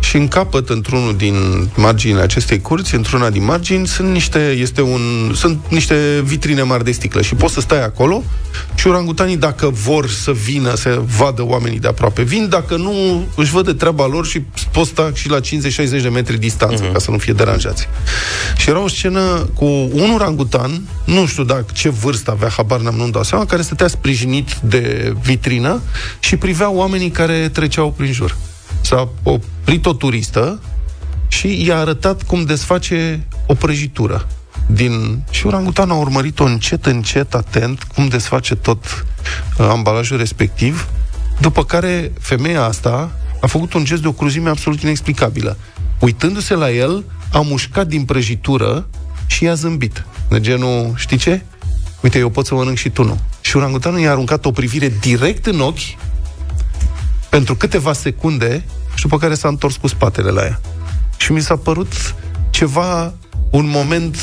Și în capăt, într-unul din marginile acestei curți, într-una din margini, sunt niște, este un, sunt niște vitrine mari de sticlă și poți să stai acolo și orangutanii, dacă vor să vină, să vadă oamenii de aproape, vin, dacă nu, își văd de treaba lor și pot sta și la cincizeci șaizeci de metri distanță, uh-huh. ca să nu fie deranjați. Și era o scenă cu un orangutan, nu știu dacă ce vârstă avea, habar n-am, nu-mi dau seama, care stătea sprijinit de vitrină și privea oamenii care treceau prin jur. S-a oprit o turistă și i-a arătat cum desface o prăjitură din... Și orangutanul a urmărit-o încet, încet, atent, cum desface tot uh, ambalajul respectiv. După care femeia asta a făcut un gest de o cruzime absolut inexplicabilă. Uitându-se la el, a mușcat din prăjitură și i-a zâmbit. De genul, știi ce? Uite, eu pot să mănânc și tu nu. Și orangutanul i-a aruncat o privire direct în ochi pentru câteva secunde și după care s-a întors cu spatele la ea. Și mi s-a părut ceva, un moment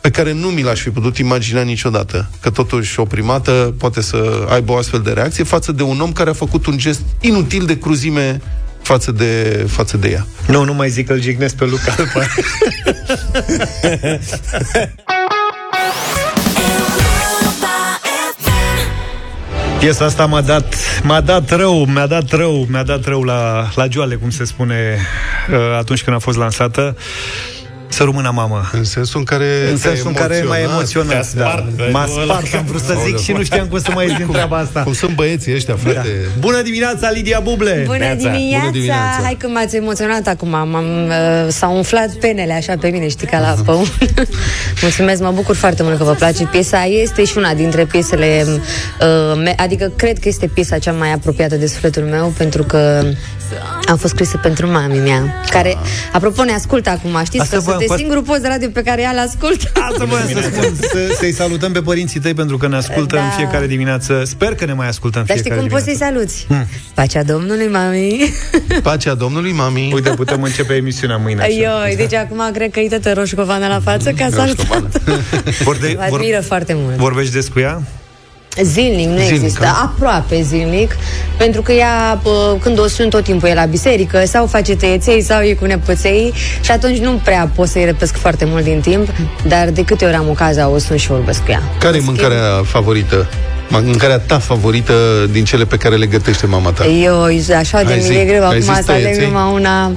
pe care nu mi l-aș fi putut imagina niciodată, că totuși o primată poate să aibă o astfel de reacție față de un om care a făcut un gest inutil de cruzime față de, față de ea. Nu, nu mai zic că îl jignesc pe Luca. Piesa asta m-a dat, m-a dat rău, mi-a dat rău, mi-a dat rău la, la joale, cum se spune atunci când a fost lansată. Să rămână mamă. În sensul în care în sensul în care m-a emoționat. Da. M-a spart, am vrut să zic Aolea. și nu știam cum să mai zic treaba asta. Cum sunt băieții ăștia, frate. Da. Bună dimineața, Lidia Buble! Bună dimineața. Bună dimineața! Hai că m-ați emoționat acum. M-am, s-a umflat penele așa pe mine, știi, ca la păun. Mulțumesc, mă bucur foarte mult că vă place piesa. Este și una dintre piesele, adică cred că este piesa cea mai apropiată de sufletul meu, pentru că am fost scrisă pentru mami mea, care, apropo, ne ascultă acum, știți asta că vă, sunteți vă... singurul post de radio pe care ea l-ascultă. Asta mă să spun, să, să-i salutăm pe părinții tăi, pentru că ne ascultă da. în fiecare dimineață. Sper că ne mai ascultăm în fiecare dimineață. Dar știi cum poți să-i saluți? Hmm. Pacea Domnului, mami. Pacea Domnului, mami. Uite, putem începe emisiunea mâine așa. Eu, deci acum cred că-i tătă Roșcovană la față ca salutat. Vorbe... Vă admiră foarte mult. Vorbești des cu ea? Zilnic, nu există, aproape zilnic, pentru că ea, când o sun, tot timpul e la biserică, sau face tăieței, sau e cu nepăței, și atunci nu prea pot să-i răpesc foarte mult din timp, dar de câte ori am ocazia, o sun și vorbesc cu ea. Care e mâncarea favorită? Mâncarea ta favorită din cele pe care le gătește mama ta? Eu, așa de mi-e greu acum, asta de numai una...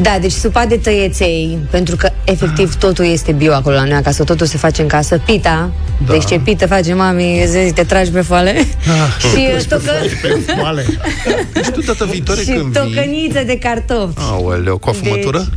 Da, deci supa de tăieței, pentru că efectiv totul este bio acolo la noi acasă, totul se face în casă, pita, da. deci ce pită face mami, zi, te tragi pe foale. Da. Și tocăniță și tocăniță de cartofi. Aoleu, cu afumătură? Deci...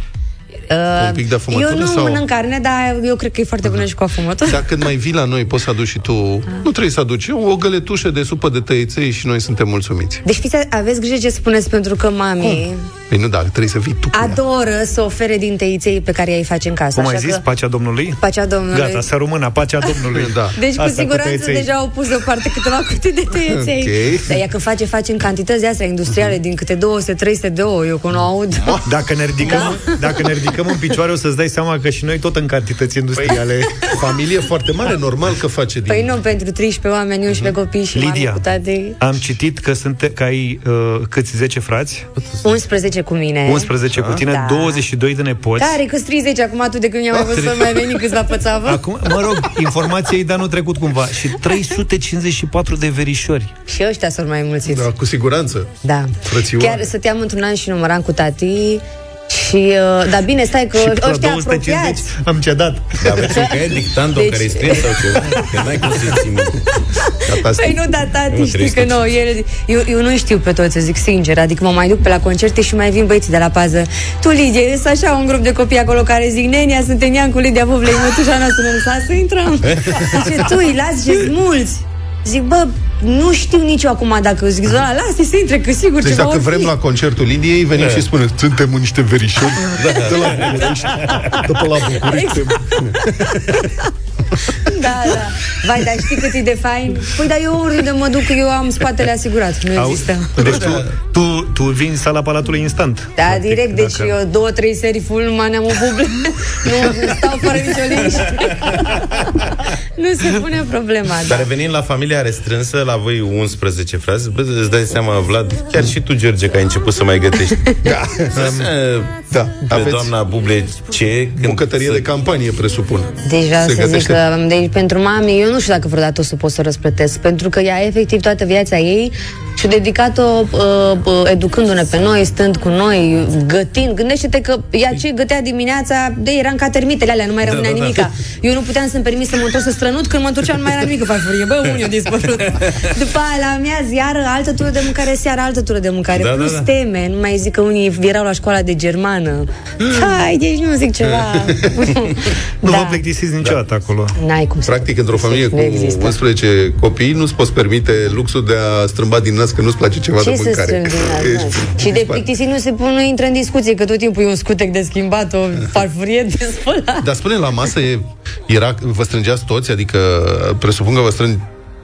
Un pic de afumătură, eu nu sau... mănânc carne, dar eu cred că e foarte bună și cu afumătură. Dacă când mai vii la noi, poți să aduci și tu. A. Nu trebuie să aduci o găletușă de supă de tăieței și noi suntem mulțumiți. Deci fiți, aveți grijă ce spuneți, pentru că mami Păi nu, da, trebuie să fii tu. Adoră să ofere din teiței pe care i-ai face în casă. Cum așa ai zis? Că... Pacea Domnului? Pacea Domnului. Gata, să rămână, pacea Domnului. Da. Deci asta cu siguranță cu deja au pus deoparte câteva cutii de teiței. Okay. Dar ea când face, face în cantități de astea industriale, uh-huh. din câte două sute trei sute de ouă, eu că nu aud. Da. Dacă ne ridicăm, da? Dacă ne ridicăm în picioare, o să-ți dai seama că și noi tot în cantități industriale. Păi, familie foarte mare, normal că face din... Păi nu, pentru treisprezece oameni, unsprezece uh-huh. copii și Lidia, de... am citit că, sunt, că ai uh, câți zece frați? unsprezece cu mine. unsprezece cu tine, da. douăzeci și doi de nepoți. Care, că treizeci acum, tu de când mi-am mai văzut să mai veni câțiva pățavă? Acum, mă rog, informația e de anul trecut cumva. Și trei sute cincizeci și patru de verișori. Și ăștia sunt mai mulți. Da, cu siguranță. Da. Frățioare. Chiar stăteam într-un an și număram cu tatii. Și, uh, dar bine, stai că ăștia apropiați. Am cedat. Dar vreți că e dictando care-i scrie sau ceva? Că n-ai consimțimit. Păi nu, da, tati, știi că nu. Eu, eu nu știu pe toți, să zic sincer. Adică mă mai duc pe la concerte și mai vin băieții de la pază. Tu, Lidia, e așa un grup de copii acolo care zic: nenia, suntem Ian cu Lidia Bublei, mătușa noastră, nu lăsa să intrăm. Zice, tu îi lași și mulți. Zic, bă, nu știu nici eu acum dacă zic, zona, lasă-i să intre, că sigur deci ceva o fi. Dacă vrem la concertul Lidiei, venim și spune: suntem niște verișori de la București, de pe la București. Da, da. Vai, dar știi cât e de fain? Păi, dar eu oriunde mă duc, eu am spatele asigurat. Nu există. Deci tu, tu, tu vin sala Palatului instant. Da, practic, direct, deci dacă... eu două, trei seri full, numai ne-am o bublă. Nu stau fără nicio liniște. Nu se pune problema. Dar revenind la familia restrânsă, la voi unsprezece frați, bă, îți dai seama, Vlad, chiar și tu, George, că ai început să mai gătești. Da. Da. Pe aveți doamna Buble, ce? Bucătărie să... de campanie, presupun. Deja se gătește. Deci, pentru mame, eu nu știu dacă vreodată o să pot să răsplătesc, pentru că ea, efectiv, toată viața ei și-a dedicat-o uh, educându-ne pe noi, stând cu noi, gătind. Gândește-te că ea ce gătea dimineața, de eram ca termitele alea, nu mai rămânea da, da, da. nimica. Eu nu puteam să-mi permit să mă întorc să strănut, când mă întorceam nu mai era nimică farfurie. Bă, unii au dispărut. După aia, la amiază, iară, altă tură de mâncare, seara, altă tură de mâncare. Da, plus da, da. teme, nu mai zic că unii erau la școala de germană. Hai, deci nu zic ceva. Nu da. vă plictisiți niciodată da. acolo. N-ai cum. Practic, într-o familie cu unsprezece copii, nu-ți poți permite luxul de a strâmba din nas că nu-ți place ceva ce de mâncare. Și de plictisit nu se pun, nu intră în discuție, că tot timpul e un scutec de schimbat, o farfurie de spălat. Dar spune, la masă e, era, vă strângeați toți? Adică, presupun că vă strângi.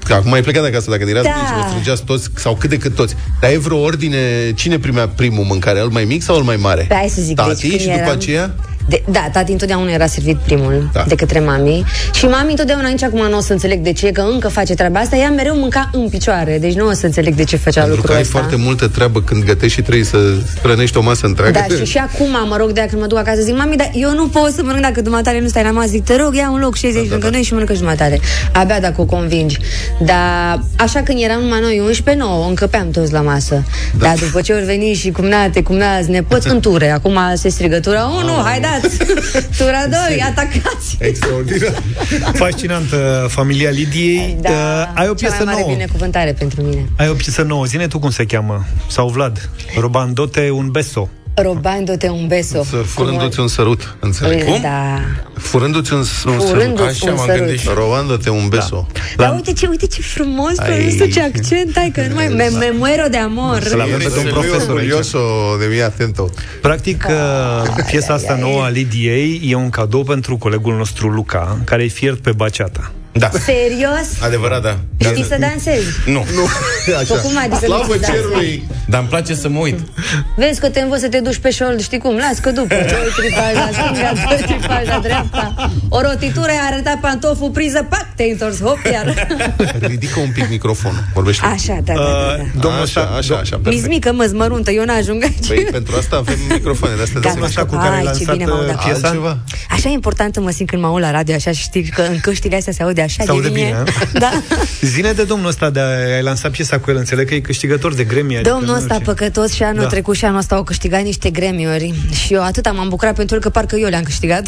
Că acum ai plecat de acasă, dacă erați da. mici, vă strângeați toți, sau cât de cât toți. Dar e vreo ordine, cine primea primul mâncare? Al mai mic sau al mai mare? Pe aia să zic. Tati, deci, și eram... după aceea? De, da, tati întotdeauna era servit primul da. de către mami. Și mami întotdeauna, nici acum nu o să înțeleg de ce, că încă face treaba asta. Ea mereu mânca în picioare, deci nu o să înțeleg de ce făcea pentru lucrul ăsta. Pentru că ai foarte multă treabă când gătești și trebuie să hrănești o masă întreagă. Da, și și acum, mă rog, de aia când mă duc acasă, zic: mami, dar eu nu pot să mănânc dacă dumneavoastră nu stai la masă. Zic: te rog, ia un loc șaizeci da, da, da. noi și mănâncă jumătate. Abia dacă o convingi. Dar așa, când eram numai noi unsprezece nouă, încăpeam toți la masă. Da. Dar după ce ori veni și cumnate, cumnați, nepoți în ture. Acum se strigă tura unu, oh. hai da. Tura doi, atacați. Extraordinar. Fascinantă familia Lidiei. Da, uh, ai o piesă nouă. Cea mai mare nouă. binecuvântare pentru mine. Ai o piesă nouă. Zine tu cum se cheamă. Sau Vlad. Robandote un beso. Robandote un beso. Furându-ți un sărut. Înțeleg. Cum? Da. Furându-ți un, un sărut. Așa m-am gândit. Robandote un beso. Da. Dar uite ce, uite ce frumos pronunță, ce accent. Hai că nu mai... Me, me muero de amor. Să-l avem pe domn profesor aici. De mie atento. Practic, piesa asta nouă a Lidiei e un cadou pentru colegul nostru Luca, care e fiert pe baciata. Da. Serios? Adevărat, da. Știi da, să dansezi? Nu. Nu. Așa. Slavă cerului. Dar îmi place să mă uit. Vezi că te învăț să te duci pe șold, știi cum? Las că după. Doi tripaj la stânga, doi tripaj la dreapta. O rotitură, ai arătat pantoful, priză, pac, te-ai întors, hop, iar. Ridică un pic microfonul. Vorbește. Așa, da, da, da. Uh, domnul așa, așa, așa, așa perfect. Mizmică, mă zmăruntă, eu n-ajung aici. Păi, pentru asta avem microfoane de astea. Da, de așa cu care ai lansat piesa. Așa e importantă, mă simt când mă aud la radio, așa, știi că în căștile astea se aude așa de bine. Da. Zine de domnul ăsta, de ai lansat piesa cu el, înțeleg că e câștigător de Grammy. Domnul ăsta păcătos și anul da. trecut și anul ăsta au câștigat niște Grammy-uri și eu atât am bucurat pentru el, că parcă eu le-am câștigat.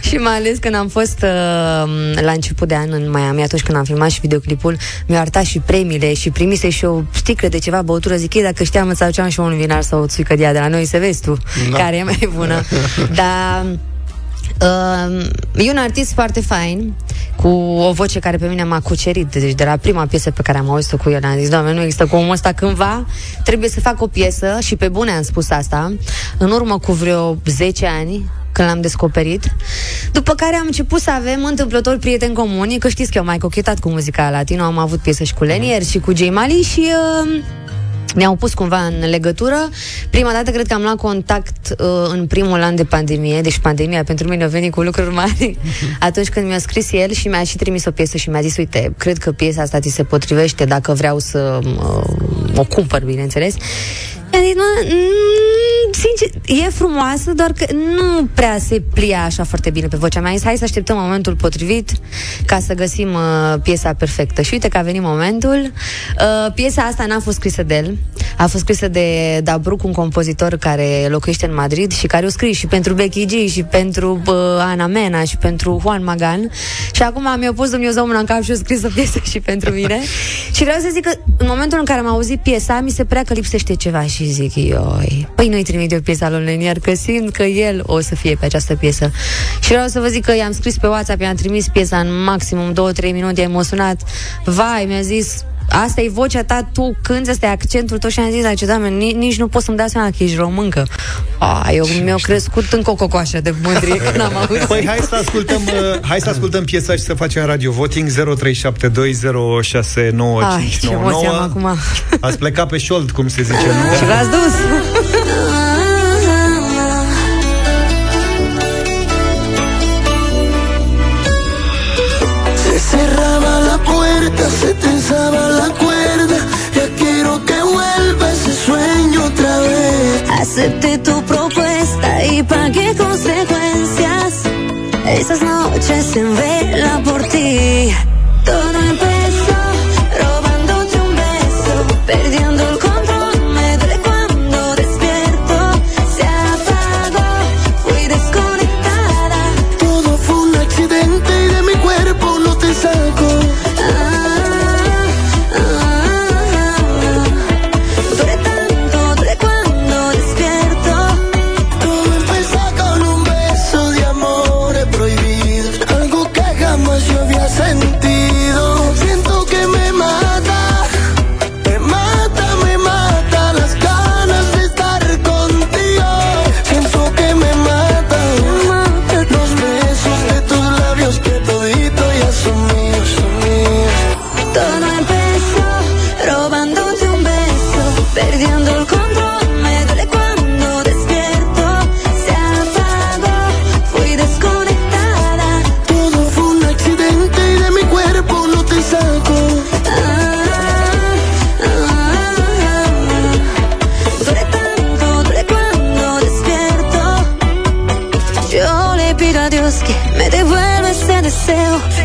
Și mai ales când am fost uh, la început de an în Miami, atunci când am filmat și videoclipul, mi-au arătat și premiile și primise și o sticlă de ceva băutură. Zic, ei, dacă știam, îți aduceam și un vinar sau o țuică de ea de la noi, să vezi tu, da. care e mai bună. Dar Uh, e un artist foarte fain, cu o voce care pe mine m-a cucerit. Deci de la prima piesă pe care am auzit-o cu el am zis, Doamne, nu există cu omul ăsta cândva. Trebuie să fac o piesă și pe bune am spus asta. În urmă cu vreo zece ani, când l-am descoperit, după care am început să avem întâmplător prieteni comuni, că știți că eu m-am cochetat cu muzica latino, am avut piese și cu Lenier și cu J Mali și... Uh, ne-au pus cumva în legătură. Prima dată cred că am luat contact uh, în primul an de pandemie. Deci pandemia pentru mine a venit cu lucruri mari. Atunci când mi-a scris el și mi-a și trimis o piesă și mi-a zis, uite, cred că piesa asta ți se potrivește, dacă vreau să uh, o cumpăr, bineînțeles. I-am zis, mă, sincer, e frumoasă, doar că nu prea se plia așa foarte bine pe vocea mea. Am zis, hai să așteptăm momentul potrivit ca să găsim uh, piesa perfectă. Și uite că a venit momentul. Uh, piesa asta n-a fost scrisă de el. A fost scrisă de Dabruc, un compozitor care locuiește în Madrid și care o scrie și pentru Becky G și pentru uh, Ana Mena și pentru Juan Magan. Și acum mi-a pus Dumnezeu mâna în cap și a scris o piesă și pentru mine. Și vreau să zic că în momentul în care am auzit piesa, mi se părea că lipsește ceva și zic, ioi, păi nu-i trimit eu piesa lui Lenier, că simt că el o să fie pe această piesă. Și vreau să vă zic că i-am scris pe WhatsApp, i-am trimis piesa în maximum două-trei minute, i-am sunat, vai, mi-a zis, asta e vocea ta, tu cânti, asta e accentul tău. Și am zis, dar ce, Doamne, nici nu pot să-mi dau seama că ești româncă. A, eu mi-au crescut în cococoașă de mândrie că n-am auzit. Păi hai să ascultăm, uh, hai să ascultăm piesa și să facem radio voting. zero trei șapte doi zero șase nouă cinci nouă nouă. Ai, ce emoție am acum. Ați plecat pe șold, cum se zice. Și v-ați dus. Se tensaba la cuerda, ya quiero que vuelva ese sueño otra vez. Acepté tu propuesta y pagué consecuencias. Esas noches en vela por ti. Todo empezó robándote un beso, perdiendo el control.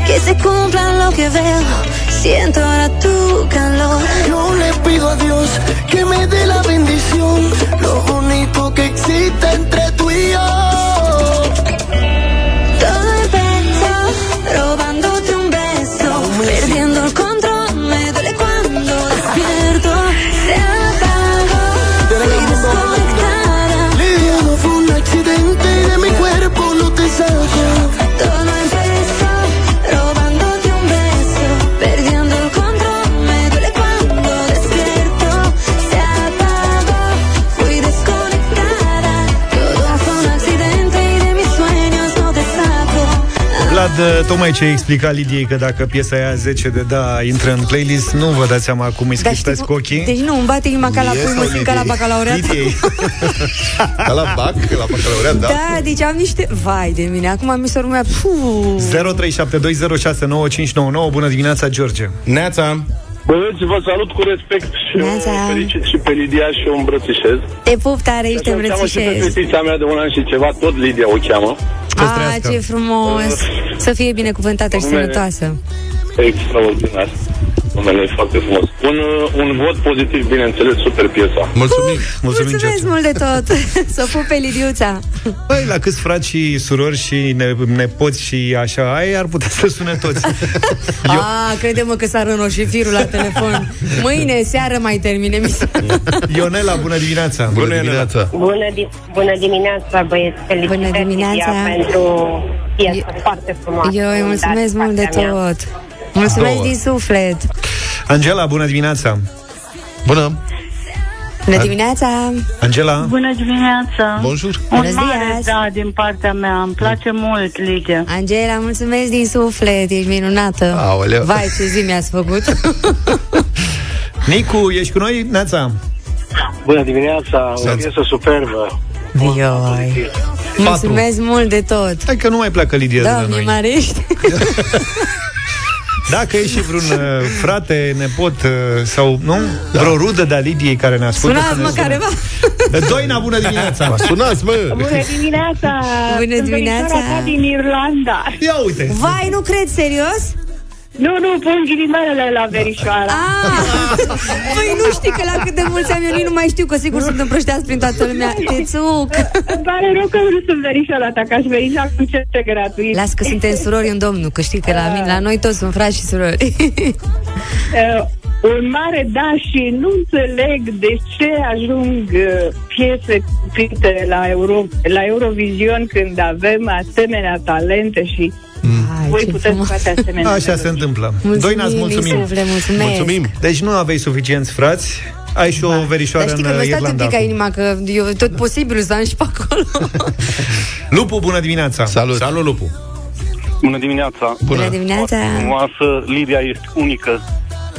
Que se cumplan lo que veo, siento ahora tu calor. Yo le pido a Dios que me dé la bendición, lo bonito que existe entre tú y yo. Todo empezó robándote un beso, perdiendo el control, me duele cuando despierto. Se apagó y desconectada. Lidiando fue un accidente y de mi cuerpo no te saco. Todo empezó. Tocmai ce explica Lidiei că dacă piesa aia zece de da intră în playlist, nu vă dați seama cum îi scriptați cu ochii. Deci nu, îmi bate inima ca la pui, ca la bacalaureat. Ca la bac, la bacalaureat, da. Da, deci am niște... Vai de mine, acum mi s-a urmărat. zero trei șapte doi zero șase nouă cinci nouă nouă. Bună dimineața, George. Neața. Băieți, vă salut cu respect și felicit și pe Lidia și o îmbrățișez. Te pup tare, ești îmbrățișez. Așa-mi cheamă și pe fetița mea de un an și ceva, tot Lidia o cheamă. Ah, ce frumos! Uh, să fie binecuvântată și sănătoasă. Extraordinar. numele e foarte frumos. Un, un vot pozitiv, bineînțeles, super piesa. Mulțumim! Uh, mulțumim mulțumesc mult de tot! Să pupe Liviuța! Băi, la câți frați și surori și ne, nepoți și așa ai, ar putea să sune toți. Eu... A, crede-mă că s-a rănoșit firul la telefon. Mâine seară mai termine emisiunea. Ionela, bună dimineața! Bună, bună dimineața! Bună, di- bună dimineața, băieți! Bună dimineața! Pentru piesă eu, foarte frumoasă! Eu îi mulțumesc mult de mea. tot! Mulțumesc din suflet. Angela, bună dimineața. Bună. Bună dimineața. Angela. Bună dimineața. Bonjour. Un bună mare ziua. Da, din partea mea. Îmi place mult, Ligia. Angela, mulțumesc din suflet. Ești minunată. Aoleu. Vai, ce zi mi-ați făcut. Nicu, ești cu noi? Neața. Bună dimineața. O piesă superbă. Ioi. Mulțumesc mult de tot. Hai că nu mai pleacă Lidia de la noi. Doamne, marești. Dacă e și vreun frate, nepot sau, nu? Da. Vreo rudă de-a Lidiei care ne ascultă. Sunați-mă careva. Doina, bună dimineața. Sunați, mă. Bună dimineața. Bună dimineața. Sunt din Irlanda. Ia uite. Vai, nu cred, serios? Nu, nu, pun ghilimelele la verișoara. Ah, păi nu știi că la cât de mulți ani eu nu mai știu, că sigur sunt împrășteați prin toată lumea. Te țuc. Îmi pare rău că nu sunt verișoara ta, că aș verișa cu ce este gratuit. Las că suntem surori în Domnul, că știi că la mine, la noi toți sunt frați și surori. Uh, un mare da și nu înțeleg de ce ajung uh, piese cupite la, Euro- la Eurovision când avem asemenea talente și... Voi puteți face asemenea. Așa se întâmplă. Doina, îți mulțumim. Mulțumim. Deci nu aveai suficienți frați. Ai și o verișoară în Irlanda. Dar știi că mi-a stat un pic a inima, că eu tot da. posibil să am și pe acolo. Lupu, bună dimineața. Salut. Salut, Lupu. Bună dimineața. Bună, bună dimineața. Frumoasă, Lidia este unică.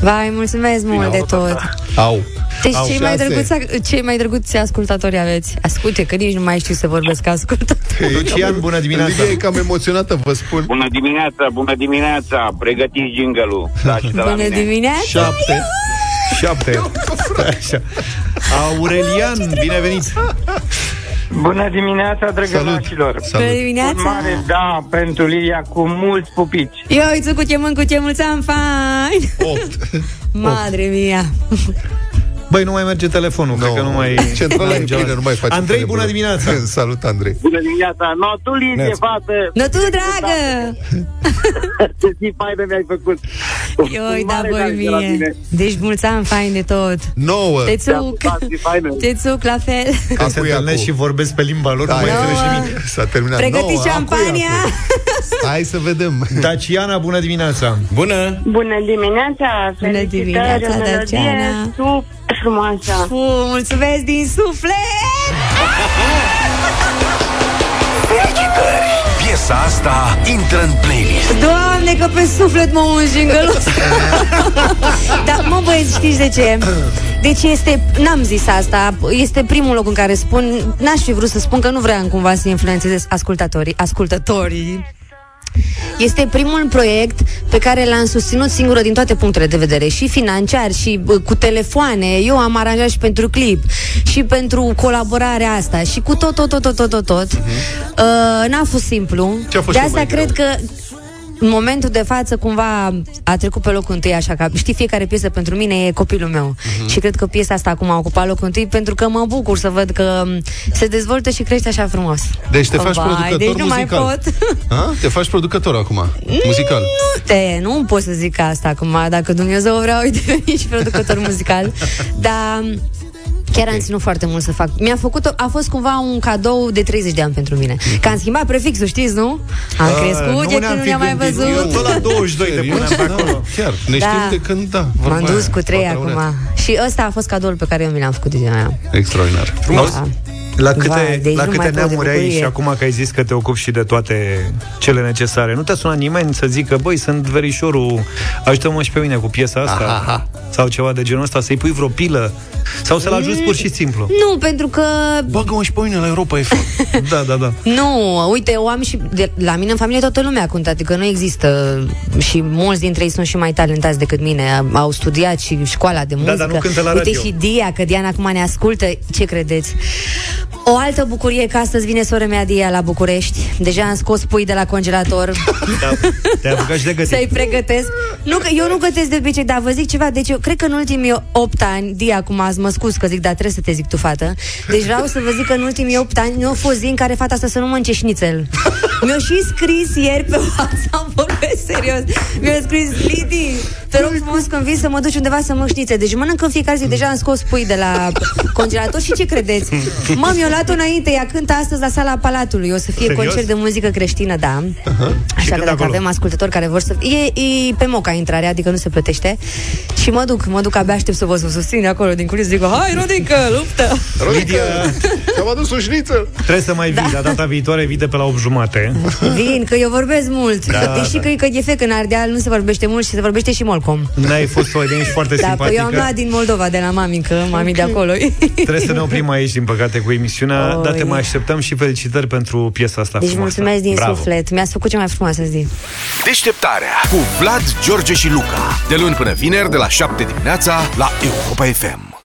Vai, mulțumesc mult de tot. Au. Deci Au cei, mai drăguți, cei mai drăguți ascultatori aveți. Asculte, că nici nu mai știu să vorbesc ascultatori. Lucian, bună dimineața. E cam emoționată, vă spun. Bună dimineața, bună dimineața. Pregătiți jingle-ul. Bună dimineața. Șapte. Șapte. Așa. Aurelian, binevenit. Bună dimineața, drăgălașilor. Bună dimineața. Un mare da pentru Lilia cu mulți pupici. Eu uiți cu ce mânc, cu ce mulți am, fain. Opt. Madre mia. Băi, nu mai merge telefonul, no, cred că nu mai... Centrala nu mai face. Andrei, bună dimineața! Salut, Andrei! Bună dimineața! No, tu, Lidia, fată! No, tu, dragă! Ce zi faină mi-ai făcut! Ioi, da, băi, mie! Deci, mulți ani fain de tot! Nouă! Te țuc! Te țuc, la fel! Când se întâlnești și vorbesc pe limba lor, nu mai înțelegi nimic! S-a terminat! Pregătiți șampania! Hai să vedem! Daciana, bună dimineața! Bună! Bună dimineața! Bună dimineața, Daciana! Frumoasă. Fu, mulțumesc din suflet! Felicitări! Piesa asta intră în playlist. Doamne, că pe suflet mă ungi. Dar mă, băieți, știți de ce? Deci este, n-am zis asta, este primul loc în care spun, n-aș fi vrut să spun că nu vreau cumva să influențez ascultatorii, ascultătorii. Este primul proiect pe care l-am susținut singură din toate punctele de vedere, și financiar, și bă, cu telefoane. Eu am aranjat și pentru clip, și pentru colaborarea asta, și cu tot, tot, tot, tot, tot, tot, tot. Uh-huh. Uh, N-a fost simplu. De asta cred greu? Că în momentul de față cumva a trecut pe locul întâi, așa că, știi, fiecare piesă pentru mine e copilul meu. Uh-huh. Și cred că piesa asta acum a ocupat locul întâi, pentru că mă bucur să văd că se dezvoltă și crește așa frumos. Deci te faci Vai, producător deci nu muzical. Mai pot. Ha? Te faci producător acum, muzical. Nu te, nu pot să zic asta acum, dacă Dumnezeu vrea, uite, deveni și producător muzical. Dar... Chiar am ținut foarte mult să fac. Mi-a făcut, a fost cumva un cadou de treizeci de ani pentru mine. Că am schimbat prefixul, știți, nu? Am a, crescut, de când nu ne-am mai văzut. Eu tot la douăzeci și doi de până am acolo. Chiar, ne da. știm de când, da. M-am dus aia, cu trei acum. Și ăsta a fost cadoul pe care eu mi l-am făcut din aia. Extraordinar. Frumos. Da. La câte, Vai, deci la câte neamuri ai și acum că ai zis că te ocupi și de toate cele necesare. Nu te-a sunat nimeni să zică, băi, sunt verișorul, ajută-mă și pe mine cu piesa asta? Aha, aha. Sau ceva de genul ăsta, să-i pui vreo pilă? Sau să-l ajuți pur și simplu? Nu, pentru că... Bagă-mă și pe mine la Europa F M. Da, da, da. Nu, uite, eu am și... De, la mine în familie toată lumea contate, că nu există. Și mulți dintre ei sunt și mai talentați decât mine. Au studiat și școala de muzică. Da, dar nu cântă la radio. Uite și Dia, că Diana acum ne ascultă. Ce credeți? O altă bucurie că astăzi vine sora mea Dia la București. Deja am scos pui de la congelator. Da, te-ai apucat și de gătit. Să-i pregătesc. Nu, că eu nu gătesc de obicei, dar vă zic ceva. Deci eu cred că în ultimii opt ani, Dia, acum azi mă scuz că zic, dar trebuie să te zic tu, fată. Deci vreau să vă zic că în ultimii opt ani nu a fost zi în care fata asta să nu mănânce șnițel. Mi-a și scris ieri pe WhatsApp, vorbesc serios. Mi-a scris, Lidi, te rog frumos când vin să mă duci undeva să mănânc șnițel. Deci mănânc în fiecare zi, deja am scos pui de la congelator și ce credeți? Mami, eu luat-o înainte, ea cântă astăzi la Sala Palatului. O să fie serios? Concert de muzică creștină, da. Uh-huh. Așa că dacă avem ascultători care vor să... E, e pe moca intrarea, adică nu se plătește. Și mă duc, mă duc, abia aștept să vă susțin acolo din culis. Zic, hai, Rodică, luptă! Rodică, te-am adus o șniță! Trebuie să mai vii, da. Dar data viitoare vii de pe la opt jumate. Vin, că eu vorbesc mult. Da, deși da. Că e că efect în Ardeal nu se vorbește mult și se vorbește și molcom. N-ai fost o idee foarte da, simpatică. Eu am luat din Moldova, de la mami, că mami de acolo. Trebuie să ne oprim aici, din păcate, cu emisiunea. Oi. Dar te mai așteptăm și felicitări pentru piesa asta deci frumoasă. Mulțumesc din Bravo. Suflet, mi-ați făcut cea mai frumoasă zi. Deșteptarea cu Vlad, George și Luca, de luni până vineri de la șapte dimineața la Europa F M.